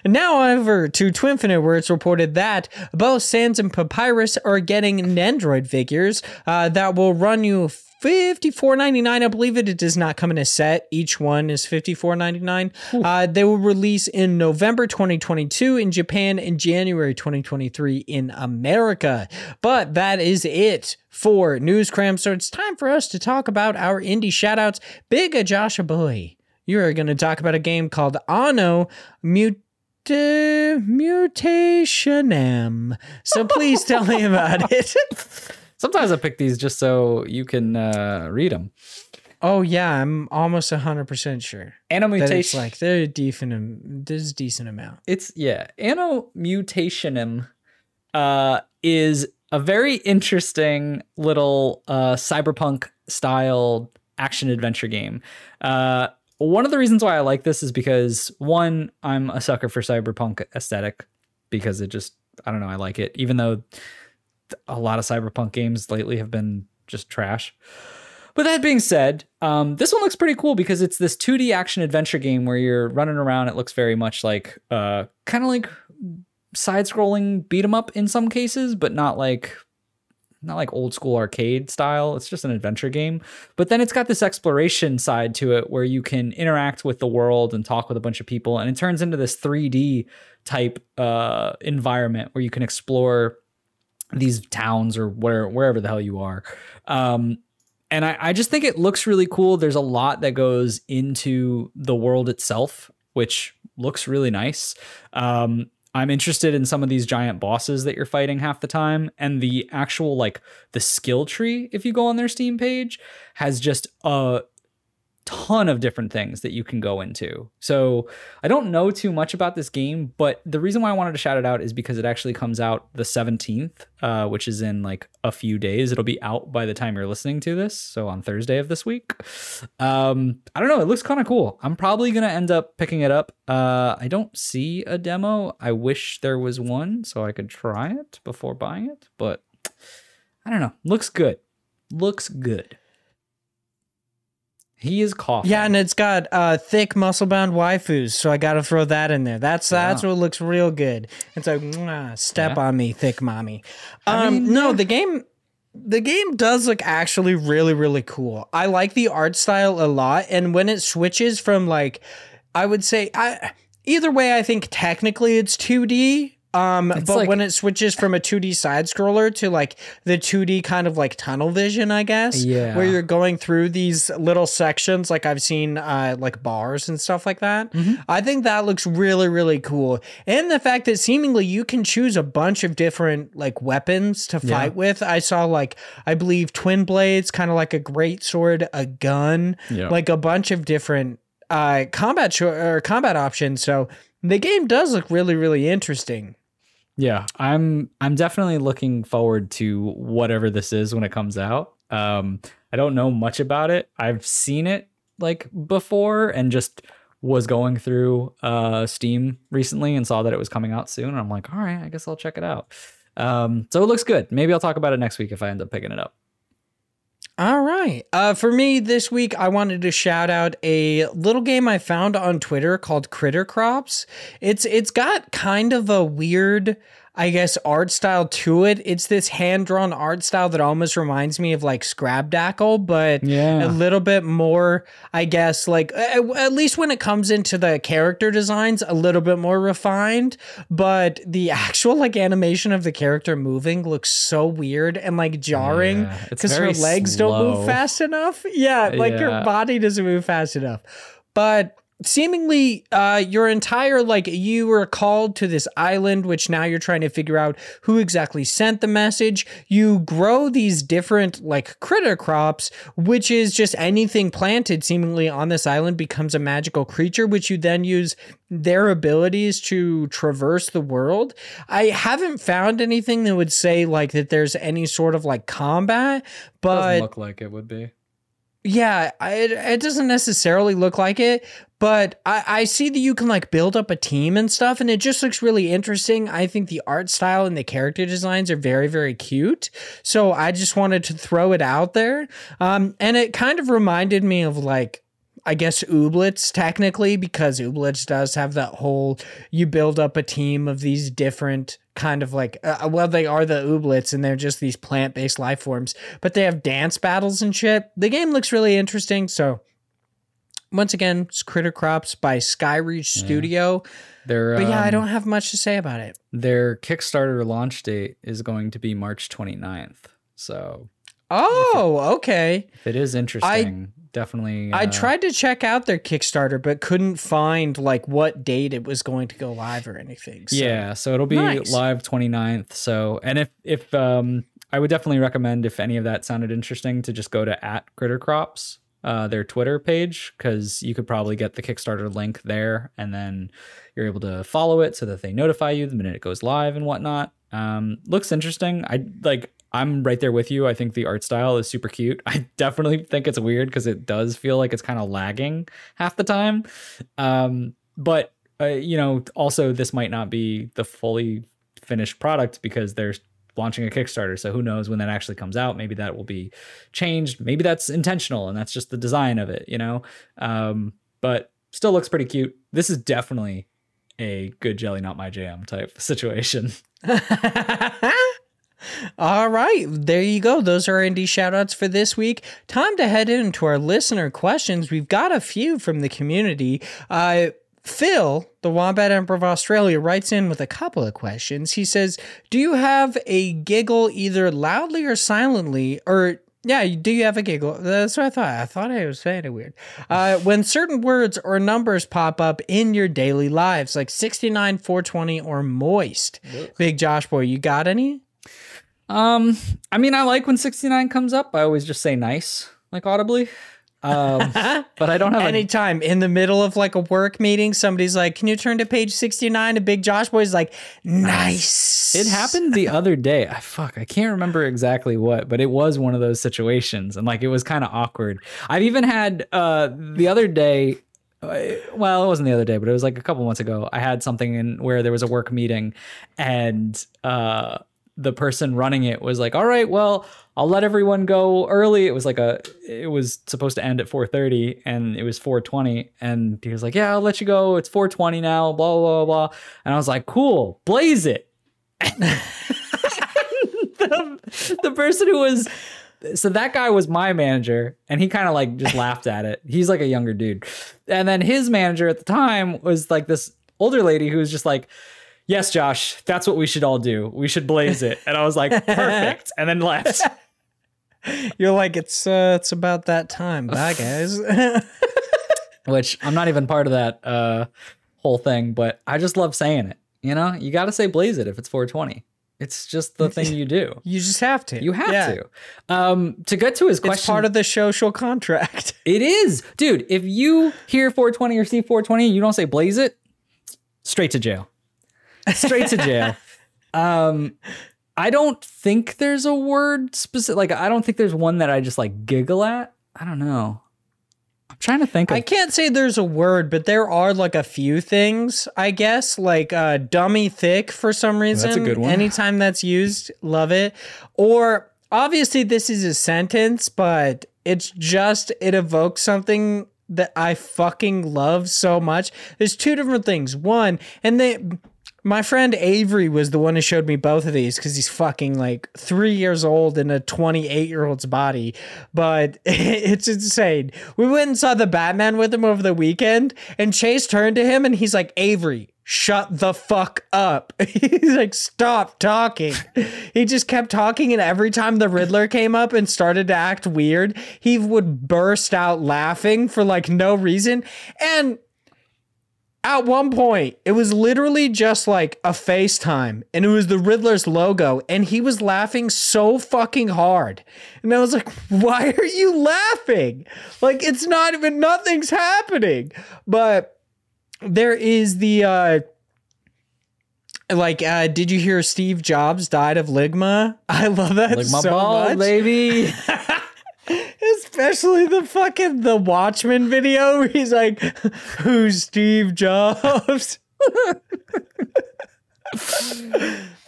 Now over to Twinfinite, where it's reported that both Sans and Papyrus are getting Nendroid figures uh, that will run you fifty-four ninety-nine, I believe it. It does not come in a set. Each one is fifty-four ninety-nine. Uh, they will release in November twenty twenty-two in Japan and January twenty twenty-three in America. But that is it for News Cram. So it's time for us to talk about our indie shoutouts. Big Ajasha Boy, you are going to talk about a game called Anno Mut- Mutationem. So please tell me about it. Sometimes I pick these just so you can uh, read them. Oh, yeah. I'm almost one hundred percent sure. Anno Mutationem. It's like, they're a decent, there's a decent amount. It's, yeah. Anno Mutationem uh, is a very interesting little uh, cyberpunk-style action-adventure game. Uh, one of the reasons why I like this is because, one, I'm a sucker for cyberpunk aesthetic because it just, I don't know, I like it. Even though... a lot of cyberpunk games lately have been just trash. But that being said, um, this one looks pretty cool because it's this two D action adventure game where you're running around. It looks very much like uh, kind of like side scrolling beat 'em up in some cases, but not like not like old school arcade style. It's just an adventure game. But then it's got this exploration side to it where you can interact with the world and talk with a bunch of people. And it turns into this three D type uh, environment where you can explore these towns or where, wherever the hell you are. Um, and I, I just think it looks really cool. There's a lot that goes into the world itself, which looks really nice. Um, I'm interested in some of these giant bosses that you're fighting half the time. And the actual, like the skill tree, if you go on their Steam page, has just a ton of different things that you can go into. So I don't know too much about this game, but the reason why I wanted to shout it out is because it actually comes out the seventeenth, uh, which is in like a few days. It'll be out by the time you're listening to this. So on Thursday of this week. Um, I don't know. It looks kind of cool. I'm probably going to end up picking it up. Uh, I don't see a demo. I wish there was one so I could try it before buying it, but I don't know. Looks good. Looks good. He is coughing. Yeah, and it's got uh, thick muscle-bound waifus, so I got to throw that in there. That's yeah. that's what looks real good. It's like, mwah, step yeah. on me, thick mommy. Um, I mean, no, yeah. the game the game does look actually really, really cool. I like the art style a lot, and when it switches from, like, I would say, I either way, I think technically it's two D, Um, but like, when it switches from a two D side scroller to like the two D kind of like tunnel vision, I guess, yeah. where you're going through these little sections, like I've seen uh, like bars and stuff like that. Mm-hmm. I think that looks really, really cool. And the fact that seemingly you can choose a bunch of different like weapons to fight yeah. with. I saw like, I believe twin blades, kind of like a greatsword, a gun, yeah. like a bunch of different uh, combat sh- or combat options. So the game does look really, really interesting. Yeah, I'm I'm definitely looking forward to whatever this is when it comes out. Um, I don't know much about it. I've seen it like before and just was going through uh, Steam recently and saw that it was coming out soon. And I'm like, all right, I guess I'll check it out. Um, so it looks good. Maybe I'll talk about it next week if I end up picking it up. All right. Uh, for me this week, I wanted to shout out a little game I found on Twitter called Critter Crops. It's it's got kind of a weird, I guess, art style to it. It's this hand-drawn art style that almost reminds me of like Scrabdackle, but yeah. a little bit more, I guess, like at, at least when it comes into the character designs, a little bit more refined. But the actual like animation of the character moving looks so weird and like jarring because yeah, her legs slow. don't move fast enough. Yeah, like yeah. her body doesn't move fast enough. But seemingly uh your entire like you were called to this island, which now you're trying to figure out who exactly sent the message. You grow these different like critter crops, which is just anything planted seemingly on this island becomes a magical creature, which you then use their abilities to traverse the world. I haven't found anything that would say like that there's any sort of like combat, but doesn't look like it would be. Yeah, it, it doesn't necessarily look like it, but I, I see that you can like build up a team and stuff, and it just looks really interesting. I think the art style and the character designs are very, very cute. So I just wanted to throw it out there. Um, and it kind of reminded me of like, I guess Ooblets technically, because Ooblets does have that whole, you build up a team of these different kind of like, uh, well, they are the Ooblets and they're just these plant-based life forms, but they have dance battles and shit. The game looks really interesting. So once again, it's Critter Crops by Skyreach yeah. Studio. They're, but yeah, um, I don't have much to say about it. Their Kickstarter launch date is going to be March twenty-ninth. So. Oh, if it, okay. If it is interesting. I, definitely. Uh, I tried to check out their Kickstarter, but couldn't find like what date it was going to go live or anything. So. Yeah. So it'll be nice. Live twenty-ninth. So, and if, if, um, I would definitely recommend if any of that sounded interesting to just go to at Critter Crops, uh, their Twitter page, because you could probably get the Kickstarter link there and then you're able to follow it so that they notify you the minute it goes live and whatnot. Um, looks interesting. I like, I'm right there with you. I think the art style is super cute. I definitely think it's weird because it does feel like it's kind of lagging half the time. Um, but, uh, you know, also this might not be the fully finished product because they're launching a Kickstarter. So who knows when that actually comes out. Maybe that will be changed. Maybe that's intentional and that's just the design of it, you know. Um, but still looks pretty cute. This is definitely a good jelly, not my jam type situation. All right, there you go. Those are indie shout outs for this week. Time to head into our listener questions. We've got a few from the community. Uh, Phil, the Wombat Emperor of Australia, writes in with a couple of questions. He says, do you have a giggle either loudly or silently, or yeah, do you have a giggle? That's what I thought. I thought I was saying it weird. Uh, when certain words or numbers pop up in your daily lives, like sixty-nine, four twenty, or moist. Ugh. Big Josh Boy, you got any? Um, I mean, I like when sixty-nine comes up. I always just say nice, like audibly. Um, but I don't have any time in the middle of like a work meeting. Somebody's like, can you turn to page sixty-nine? A Big Josh Boy's like, nice. It happened the other day. I fuck, I can't remember exactly what, but it was one of those situations. And like, it was kind of awkward. I've even had, uh, the other day, well, it wasn't the other day, but it was like a couple months ago. I had something in where there was a work meeting and, uh, the person running it was like, all right, well, I'll let everyone go early. It was like a, it was supposed to end at four thirty and it was four twenty. And he was like, yeah, I'll let you go. It's four twenty now, blah, blah, blah. And I was like, cool, blaze it. the, the person who was, so that guy was my manager and he kind of like just laughed at it. He's like a younger dude. And then his manager at the time was like this older lady who was just like, yes, Josh, that's what we should all do. We should blaze it. And I was like, perfect. And then left. You're like, it's uh, it's about that time. Bye, guys. Which I'm not even part of that uh, whole thing, but I just love saying it. You know, you got to say blaze it if it's four twenty. It's just the thing you do. You just have to. You have yeah. to. Um, to get to his question. It's part of the social contract. It is. Dude, if you hear four twenty or see four twenty and you don't say blaze it, straight to jail. Straight to jail. Um, I don't think there's a word specific. Like, I don't think there's one that I just like giggle at. I don't know. I'm trying to think. Of- I can't say there's a word, but there are like a few things, I guess, like uh, dummy thick for some reason. That's a good one. Anytime that's used, love it. Or obviously this is a sentence, but it's just, it evokes something that I fucking love so much. There's two different things. One, and they... My friend Avery was the one who showed me both of these because he's fucking like three years old in a twenty-eight-year-old's body, but it's insane. We went and saw the Batman with him over the weekend, and Chase turned to him and he's like, Avery, shut the fuck up. He's like, stop talking. He just kept talking, and every time the Riddler came up and started to act weird, he would burst out laughing for like no reason. And at one point, it was literally just like a FaceTime, and it was the Riddler's logo, and he was laughing so fucking hard. And I was like, why are you laughing? Like, it's not even, nothing's happening. But there is the, uh, like, uh, did you hear Steve Jobs died of Ligma? I love that Ligma so ball, much. Baby. Especially the fucking the Watchmen video where he's like, who's Steve Jobs?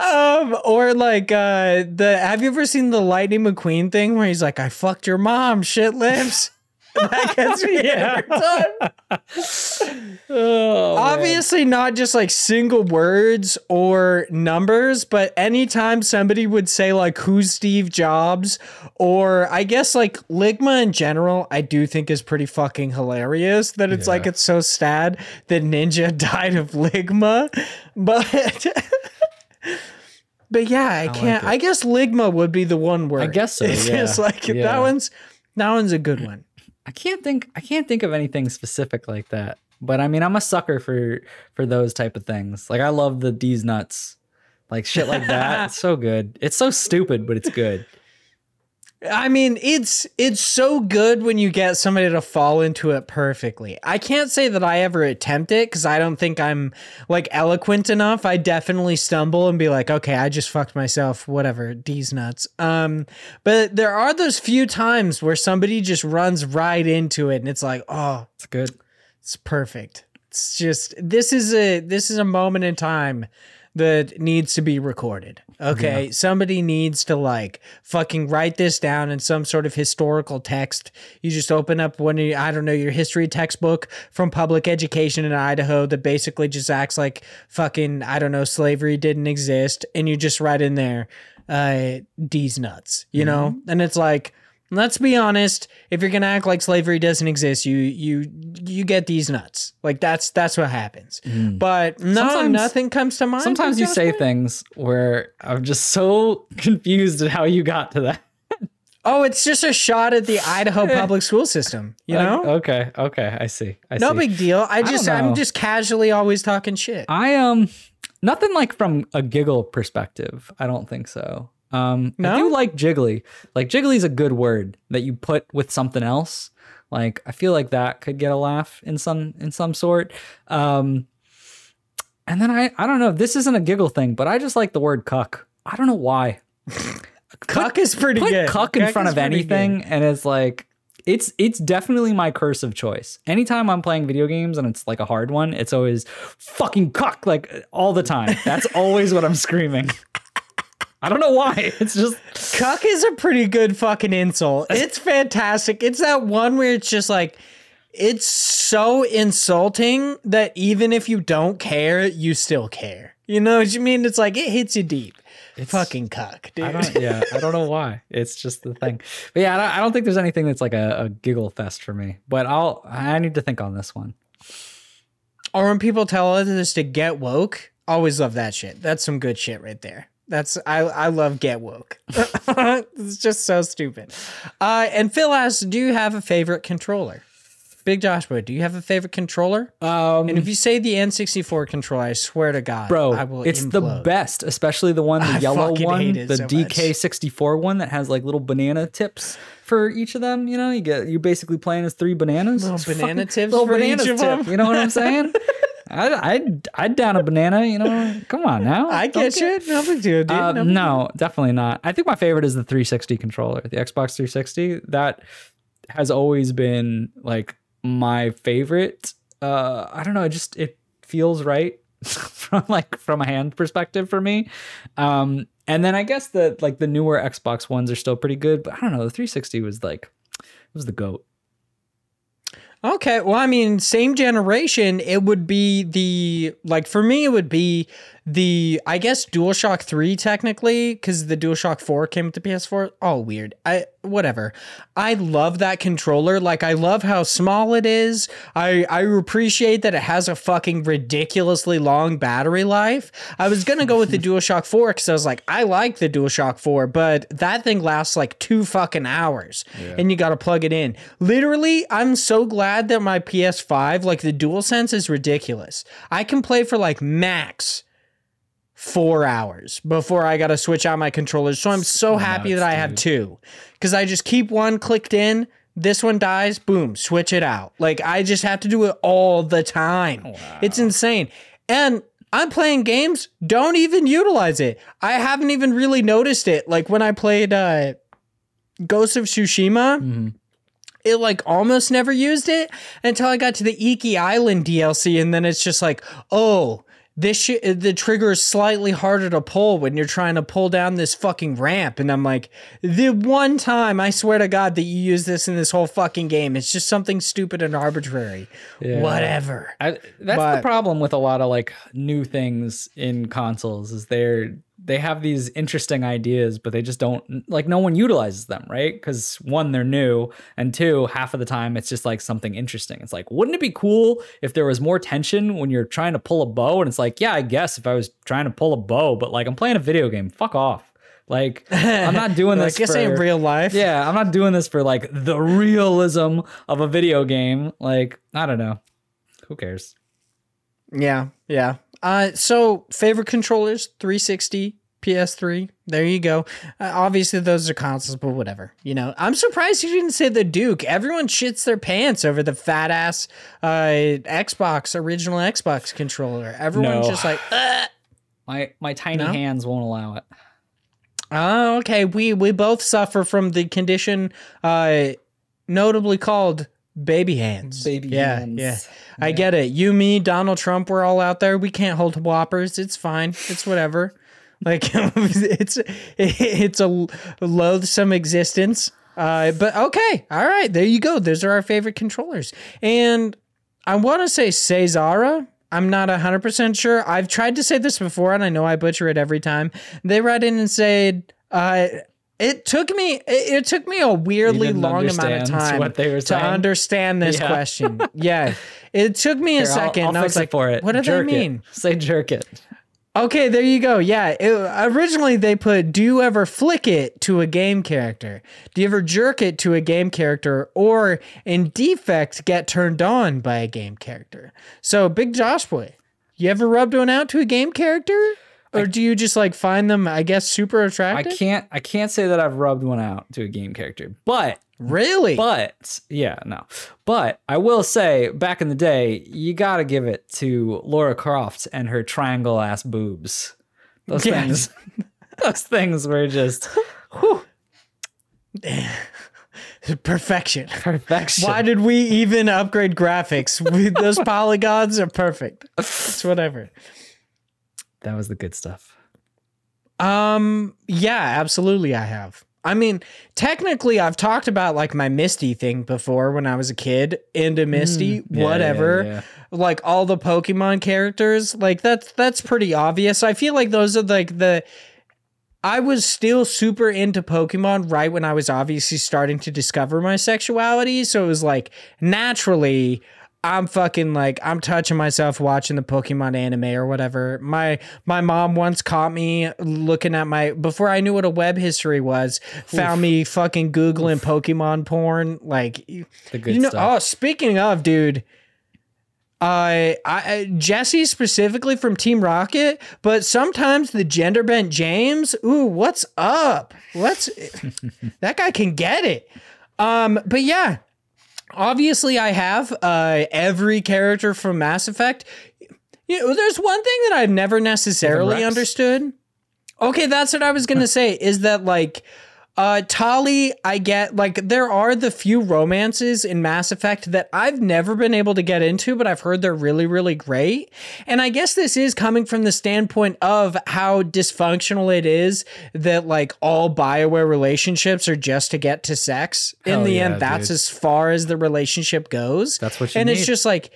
um, or like uh, the have you ever seen the Lightning McQueen thing where he's like, I fucked your mom, shit lips? That gets me yeah. every time. Oh, obviously man. Not just like single words or numbers, but anytime somebody would say like, who's Steve Jobs? Or I guess like Ligma in general, I do think is pretty fucking hilarious that it's yeah. like, it's so sad that Ninja died of Ligma. But... but yeah, I, I can't... Like I guess Ligma would be the one word. I guess so, it's yeah. just like, yeah. that one's, that one's a good one. I can't think I can't think of anything specific like that. But I mean, I'm a sucker for for those type of things. Like I love the D's nuts. Like shit like that. It's so good. It's so stupid, but it's good. I mean, it's it's so good when you get somebody to fall into it perfectly. I can't say that I ever attempt it because I don't think I'm like eloquent enough. I definitely stumble and be like, okay, I just fucked myself, whatever, D's nuts. Um, but there are those few times where somebody just runs right into it and it's like, oh, it's good. It's perfect. It's just this is a this is a moment in time that needs to be recorded. Okay, yeah. Somebody needs to like fucking write this down in some sort of historical text. You just open up one of your, I don't know, your history textbook from public education in Idaho that basically just acts like fucking, I don't know, slavery didn't exist. And you just write in there, uh, D's nuts, you mm-hmm. know? And it's like, let's be honest, if you're going to act like slavery doesn't exist, you you you get these nuts. Like that's that's what happens. Mm. But no, sometimes, nothing comes to mind. Sometimes you say things where I'm just so confused at how you got to that. Oh, it's just a shot at the Idaho public school system, you know? Okay, okay, I see. I no see. Big deal. I just I I'm just casually always talking shit. I um nothing like from a giggle perspective. I don't think so. Um, no? I do like jiggly. Like jiggly is a good word that you put with something else. Like I feel like that could get a laugh in some in some sort. Um, and then I I don't know. This isn't a giggle thing, but I just like the word cuck. I don't know why. Cuck put, is pretty put good. Cuck in cuck front of anything, good. And it's like it's it's definitely my cursive choice. Anytime I'm playing video games and it's like a hard one, it's always fucking cuck like all the time. That's always what I'm screaming. I don't know why. It's just cuck is a pretty good fucking insult. It's fantastic. It's that one where it's just like, it's so insulting that even if you don't care, you still care. You know what you mean? It's like, it hits you deep. It's fucking cuck, dude. I don't, yeah. I don't know why. It's just the thing. But yeah, I don't, I don't think there's anything that's like a, a giggle fest for me, but I'll, I need to think on this one. Or when people tell others to get woke. Always love that shit. That's some good shit right there. That's I, I love Get Woke. It's just so stupid. Uh, and Phil asks, do you have a favorite controller? Big Joshua, do you have a favorite controller? Um, and if you say the N sixty-four controller, I swear to God, bro, I will it's implode. The best, especially the one, the I yellow one, the so D K sixty-four much. One that has like little banana tips for each of them. You know, you get, you're basically playing as three bananas. Little it's banana fucking, tips little for banana each of them. Tip, you know what I'm saying? I, I, I'd down a banana, you know, come on now. I get okay. you. No, big deal, dude. Uh, no, big no deal. Definitely not. I think my favorite is the three sixty controller, the Xbox three sixty. That has always been like my favorite. Uh, I don't know. It just, it feels right from like, from a hand perspective for me. Um, and then I guess the, like the newer Xbox ones are still pretty good, but I don't know. The three sixty was like, it was the GOAT. Okay, well, I mean, same generation, it would be the, like, for me, it would be the, I guess, DualShock three, technically, because the DualShock four came with the P S four. Oh, weird. I, whatever. I love that controller. Like, I love how small it is. I, I appreciate that it has a fucking ridiculously long battery life. I was going to go with the DualShock four, because I was like, I like the DualShock four, but that thing lasts, like, two fucking hours, yeah. and you got to plug it in. Literally, I'm so glad that my P S five, like the DualSense, is ridiculous. I can play for like max four hours before I gotta switch out my controllers. So I'm so happy that I have two, because I just keep one clicked in, this one dies, boom, switch it out. Like I just have to do it all the time. Wow. It's insane. And I'm playing games, don't even utilize it. I haven't even really noticed it. Like when I played uh, Ghost of Tsushima, mm-hmm. it like almost never used it until I got to the Iki Island D L C. And then it's just like, oh, this shit, the trigger is slightly harder to pull when you're trying to pull down this fucking ramp. And I'm like, the one time I swear to God that you use this in this whole fucking game, it's just something stupid and arbitrary. Yeah. Whatever. I, that's but, the problem with a lot of like new things in consoles is they're, they have these interesting ideas, but they just don't, like, no one utilizes them, right? Because one, they're new, and two, half of the time it's just like something interesting. It's like, wouldn't it be cool if there was more tension when you're trying to pull a bow? And it's like, yeah, I guess if I was trying to pull a bow, but like I'm playing a video game, fuck off. Like, I'm not doing this like, for... I guess in real life. Yeah, I'm not doing this for like the realism of a video game. Like, I don't know. Who cares? Yeah, yeah. Uh, so favorite controllers, three sixty, P S three. There you go. Uh, obviously those are consoles, but whatever, you know, I'm surprised you didn't say the Duke. Everyone shits their pants over the fat ass, uh, Xbox, original Xbox controller. Everyone's no. just like, ugh. my, my tiny no? hands won't allow it. Oh, okay. We, we both suffer from the condition, uh, notably called baby hands. Baby yeah, hands. Yeah. Yeah. I get it. You, me, Donald Trump, we're all out there. We can't hold whoppers. It's fine. It's whatever. Like it's it's a loathsome existence. Uh, but okay. All right. There you go. Those are our favorite controllers. And I want to say Cesara. I'm not one hundred percent sure. I've tried to say this before, and I know I butcher it every time. They write in and say, uh, It took me it, it took me a weirdly long amount of time to understand this yeah. question. Yeah. It took me Here, a second. I'll, I'll and I was like, for it. What do jerk they mean? It. Say jerk it. Okay, there you go. Yeah. It, originally, they put, do you ever flick it to a game character? Do you ever jerk it to a game character? Or, in defect, get turned on by a game character? So, Big Josh Boy, you ever rubbed one out to a game character? Or do you just like find them, I guess, super attractive? I can't I can't say that I've rubbed one out to a game character, but really, but yeah, no, but I will say back in the day, you got to give it to Laura Croft and her triangle ass boobs. Those yeah. things, those things were just whew. Perfection. Perfection. Why did we even upgrade graphics? Those polygons are perfect. It's whatever. That was the good stuff. Um, yeah, absolutely I have. I mean, technically I've talked about like my Misty thing before when I was a kid, into Misty, mm, yeah, whatever. Yeah, yeah. Like all the Pokemon characters, like that's that's pretty obvious. I feel like those are like the I was still super into Pokemon right when I was obviously starting to discover my sexuality, so it was like naturally I'm fucking like, I'm touching myself watching the Pokemon anime or whatever. My my mom once caught me looking at my, before I knew what a web history was, found Oof. me fucking Googling Oof. Pokemon porn. Like, the good you know, stuff. Oh, speaking of, dude, uh, I Jesse specifically from Team Rocket, but sometimes the gender bent James. Ooh, what's up? What's, that guy can get it. Um, but yeah. Obviously, I have uh, every character from Mass Effect. You know, there's one thing that I've never necessarily understood. Okay, that's what I was going to say, is that, like, uh, Tali, I get, like, there are the few romances in Mass Effect that I've never been able to get into, but I've heard they're really, really great. And I guess this is coming from the standpoint of how dysfunctional it is that, like, all BioWare relationships are just to get to sex. In Hell the yeah, end, that's dude. as far as the relationship goes. That's what you and need. And it's just like,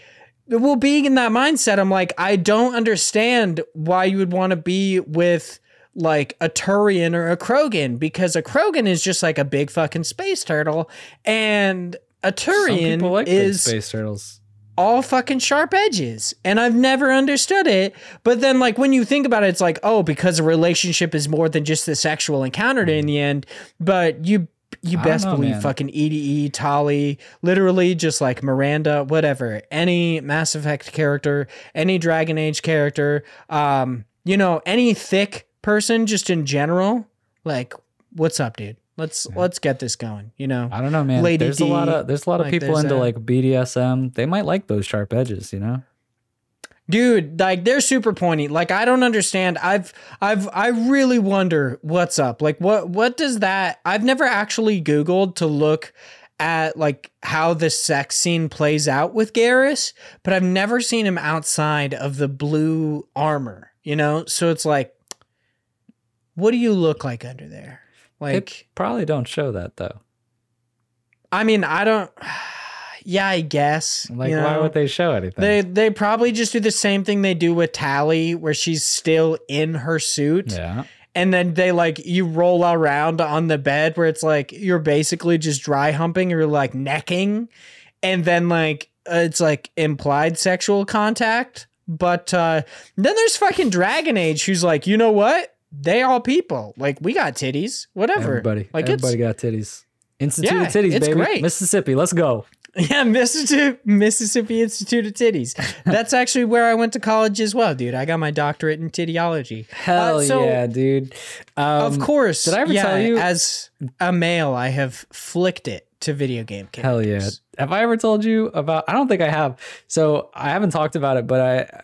well, being in that mindset, I'm like, I don't understand why you would want to be with, like, a Turian or a Krogan, because a Krogan is just like a big fucking space turtle, and a Turian like is space turtles, all fucking sharp edges. And I've never understood it. But then, like, when you think about it, it's like, oh, because a relationship is more than just the sexual encounter in the end. But you you best know, believe man. fucking E D E, Tali, literally just like Miranda, whatever, any Mass Effect character, any Dragon Age character, um, you know, any thick person just in general, like, what's up, dude? Let's yeah. let's get this going, you know? I don't know, man. Lady there's D, a lot of there's a lot of like people into that, like, B D S M. They might like those sharp edges, you know? Dude, like, they're super pointy. Like, I don't understand. I've I've I really wonder what's up. Like, what what does that I've never actually Googled to look at, like, how the sex scene plays out with Garrus, but I've never seen him outside of the blue armor, you know? So it's like, what do you look like under there? Like, they probably don't show that, though. I mean, I don't. Yeah, I guess. Like, you know, why would they show anything? They they probably just do the same thing they do with Tali, where she's still in her suit. Yeah. And then they, like, you roll around on the bed where it's like you're basically just dry humping or, like, necking. And then, like, uh, it's like implied sexual contact. But uh, then there's fucking Dragon Age, who's like, you know what? They all people. Like, we got titties. Whatever. Everybody. Like, everybody got titties. Institute yeah, of Titties, it's baby. Great. Mississippi, let's go. Yeah, Mississippi Mississippi Institute of Titties. That's actually where I went to college as well, dude. I got my doctorate in tittyology. Hell uh, so, yeah, dude. Um, of course. Did I ever yeah, tell you? As a male, I have flicked it to video game characters. Hell yeah. Have I ever told you about... I don't think I have. So I haven't talked about it, but I...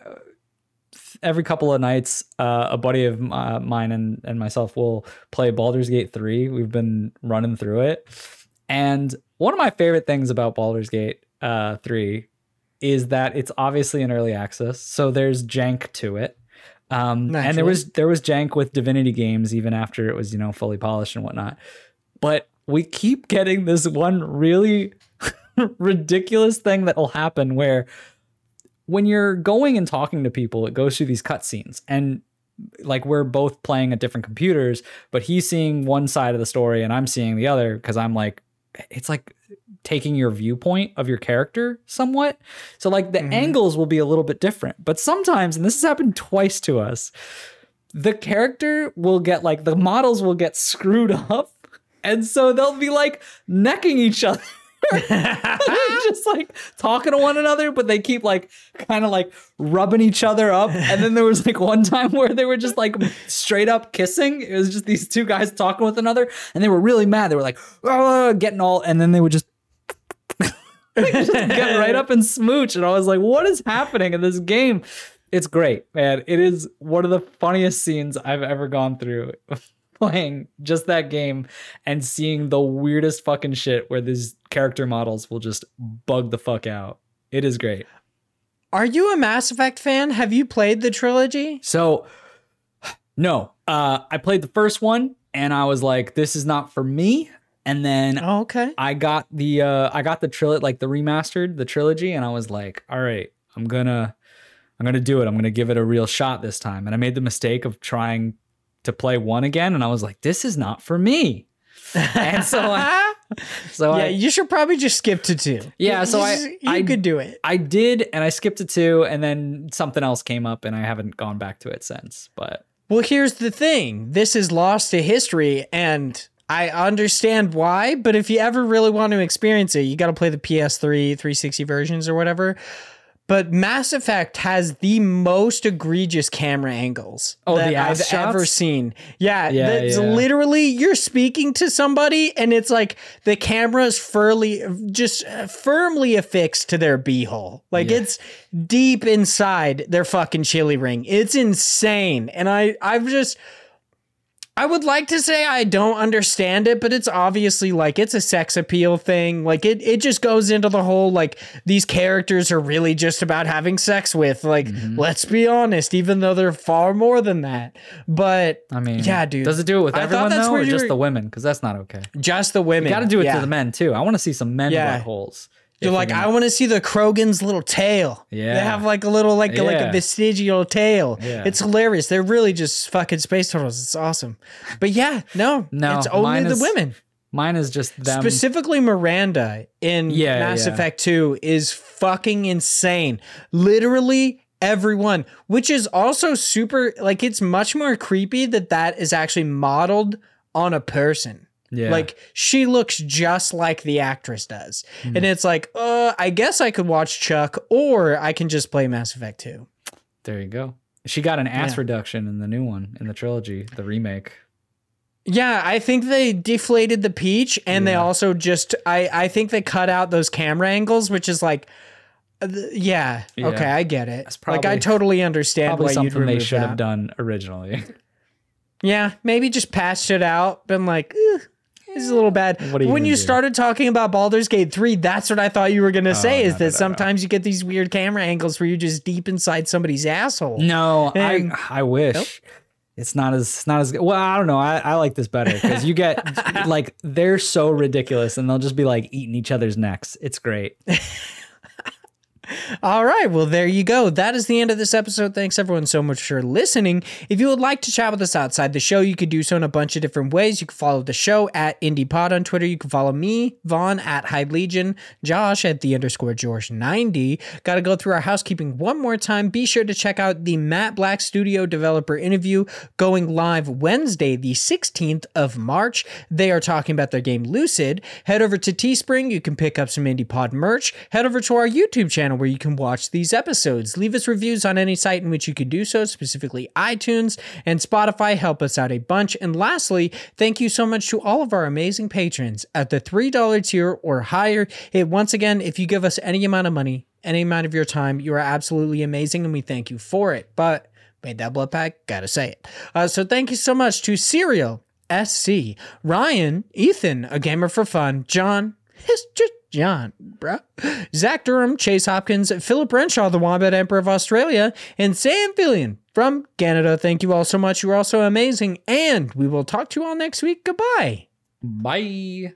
Every couple of nights, uh, a buddy of uh, mine and, and myself will play Baldur's Gate three. We've been running through it. And one of my favorite things about Baldur's Gate uh, three is that it's obviously in early access. So there's jank to it. Um, and there was there was jank with Divinity games even after it was, you know, fully polished and whatnot. But we keep getting this one really ridiculous thing that will happen where... when you're going and talking to people, it goes through these cutscenes, and like we're both playing at different computers, but he's seeing one side of the story and I'm seeing the other, because I'm like, it's like taking your viewpoint of your character somewhat. So like the mm-hmm. angles will be a little bit different, but sometimes, and this has happened twice to us, the character will get like the models will get screwed up. And so they'll be like necking each other. Just like talking to one another, but they keep like kind of like rubbing each other up. And then there was like one time where they were just like straight up kissing. It was just these two guys talking with another, and they were really mad. They were like oh, getting all, and then they would just, just get right up and smooch. And I was like, what is happening in this game? It's great, man. It is one of the funniest scenes I've ever gone through. Playing just that game and seeing the weirdest fucking shit where these character models will just bug the fuck out. It is great. Are you a Mass Effect fan? Have you played the trilogy? So, no. Uh, I played the first one and I was like, this is not for me. And then oh, okay. I got the uh, I got the trilogy, like the remastered, the trilogy, and I was like, all right, I'm gonna I'm gonna do it. I'm gonna give it a real shot this time. And I made the mistake of trying to play one again, and I was like, this is not for me. And so I, So yeah, I, you should probably just skip to two. Yeah, so I you I, could do it. I did, and I skipped to two, and then something else came up, and I haven't gone back to it since. But well, here's the thing: this is lost to history, and I understand why. But if you ever really want to experience it, you got to play the P S three, three sixty versions or whatever. But Mass Effect has the most egregious camera angles oh, that the I've shots? ever seen. Yeah, yeah, that's yeah. Literally, you're speaking to somebody, and it's like the camera's firmly, just firmly affixed to their beehole. Like yeah. It's deep inside their fucking chili ring. It's insane, and I, I've just. I would like to say I don't understand it, but it's obviously like it's a sex appeal thing. Like it, it just goes into the whole, like these characters are really just about having sex with, like, mm-hmm. let's be honest, even though they're far more than that. But I mean, yeah, dude, does it do it with everyone though, or just the women? Because that's not okay. Just the women. You got to do it yeah. to the men too. I want to see some men yeah. butt holes. You're like, I want to see the Krogan's little tail. Yeah. They have like a little, like, yeah. a, like a vestigial tail. Yeah. It's hilarious. They're really just fucking space turtles. It's awesome. But yeah, no, no it's only the is, women. Mine is just them. Specifically Miranda in yeah, Mass yeah. Effect two is fucking insane. Literally everyone, which is also super, like, it's much more creepy that that is actually modeled on a person. Yeah. Like, she looks just like the actress does. Mm. And it's like, uh, I guess I could watch Chuck, or I can just play Mass Effect two. There you go. She got an ass yeah. reduction in the new one, in the trilogy, the remake. Yeah, I think they deflated the peach, and yeah. they also just, I, I think they cut out those camera angles, which is like, uh, yeah, yeah, okay, I get it. That's probably, like, I totally understand why you'd remove that. Probably something they should have done originally. Yeah, maybe just patched it out, been like, eh. This is a little bad. When you do? started talking about Baldur's Gate three, that's what I thought you were going to say, oh, is no, that no, no, sometimes no. you get these weird camera angles where you're just deep inside somebody's asshole. No, and, I I wish. Nope. It's not as it's not as good. Well, I don't know. I, I like this better because you get, like, they're so ridiculous and they'll just be, like, eating each other's necks. It's great. All right. Well, there you go. That is the end of this episode. Thanks, everyone, so much for listening. If you would like to chat with us outside the show, you could do so in a bunch of different ways. You can follow the show at IndiePod on Twitter. You can follow me, Vaughn, at Hyde Legion, Josh at the underscore George ninety. Got to go through our housekeeping one more time. Be sure to check out the Matt Black Studio developer interview going live Wednesday, the sixteenth of March. They are talking about their game Lucid. Head over to Teespring. You can pick up some IndiePod merch. Head over to our YouTube channel, where you can watch these episodes. Leave us reviews on any site in which you can do so, specifically iTunes and Spotify. Help us out a bunch. And lastly, thank you so much to all of our amazing patrons at the three dollar tier or higher. It, once again, if you give us any amount of money, any amount of your time, you are absolutely amazing, and we thank you for it. But made that blood pack, gotta say it. Uh, so thank you so much to Serial S C, Ryan, Ethan, A Gamer for Fun, John, his just John, bro. Zach Durham, Chase Hopkins, Philip Renshaw, the Wombat Emperor of Australia, and Sam Fillion from Canada. Thank you all so much. You're all so amazing. And we will talk to you all next week. Goodbye. Bye.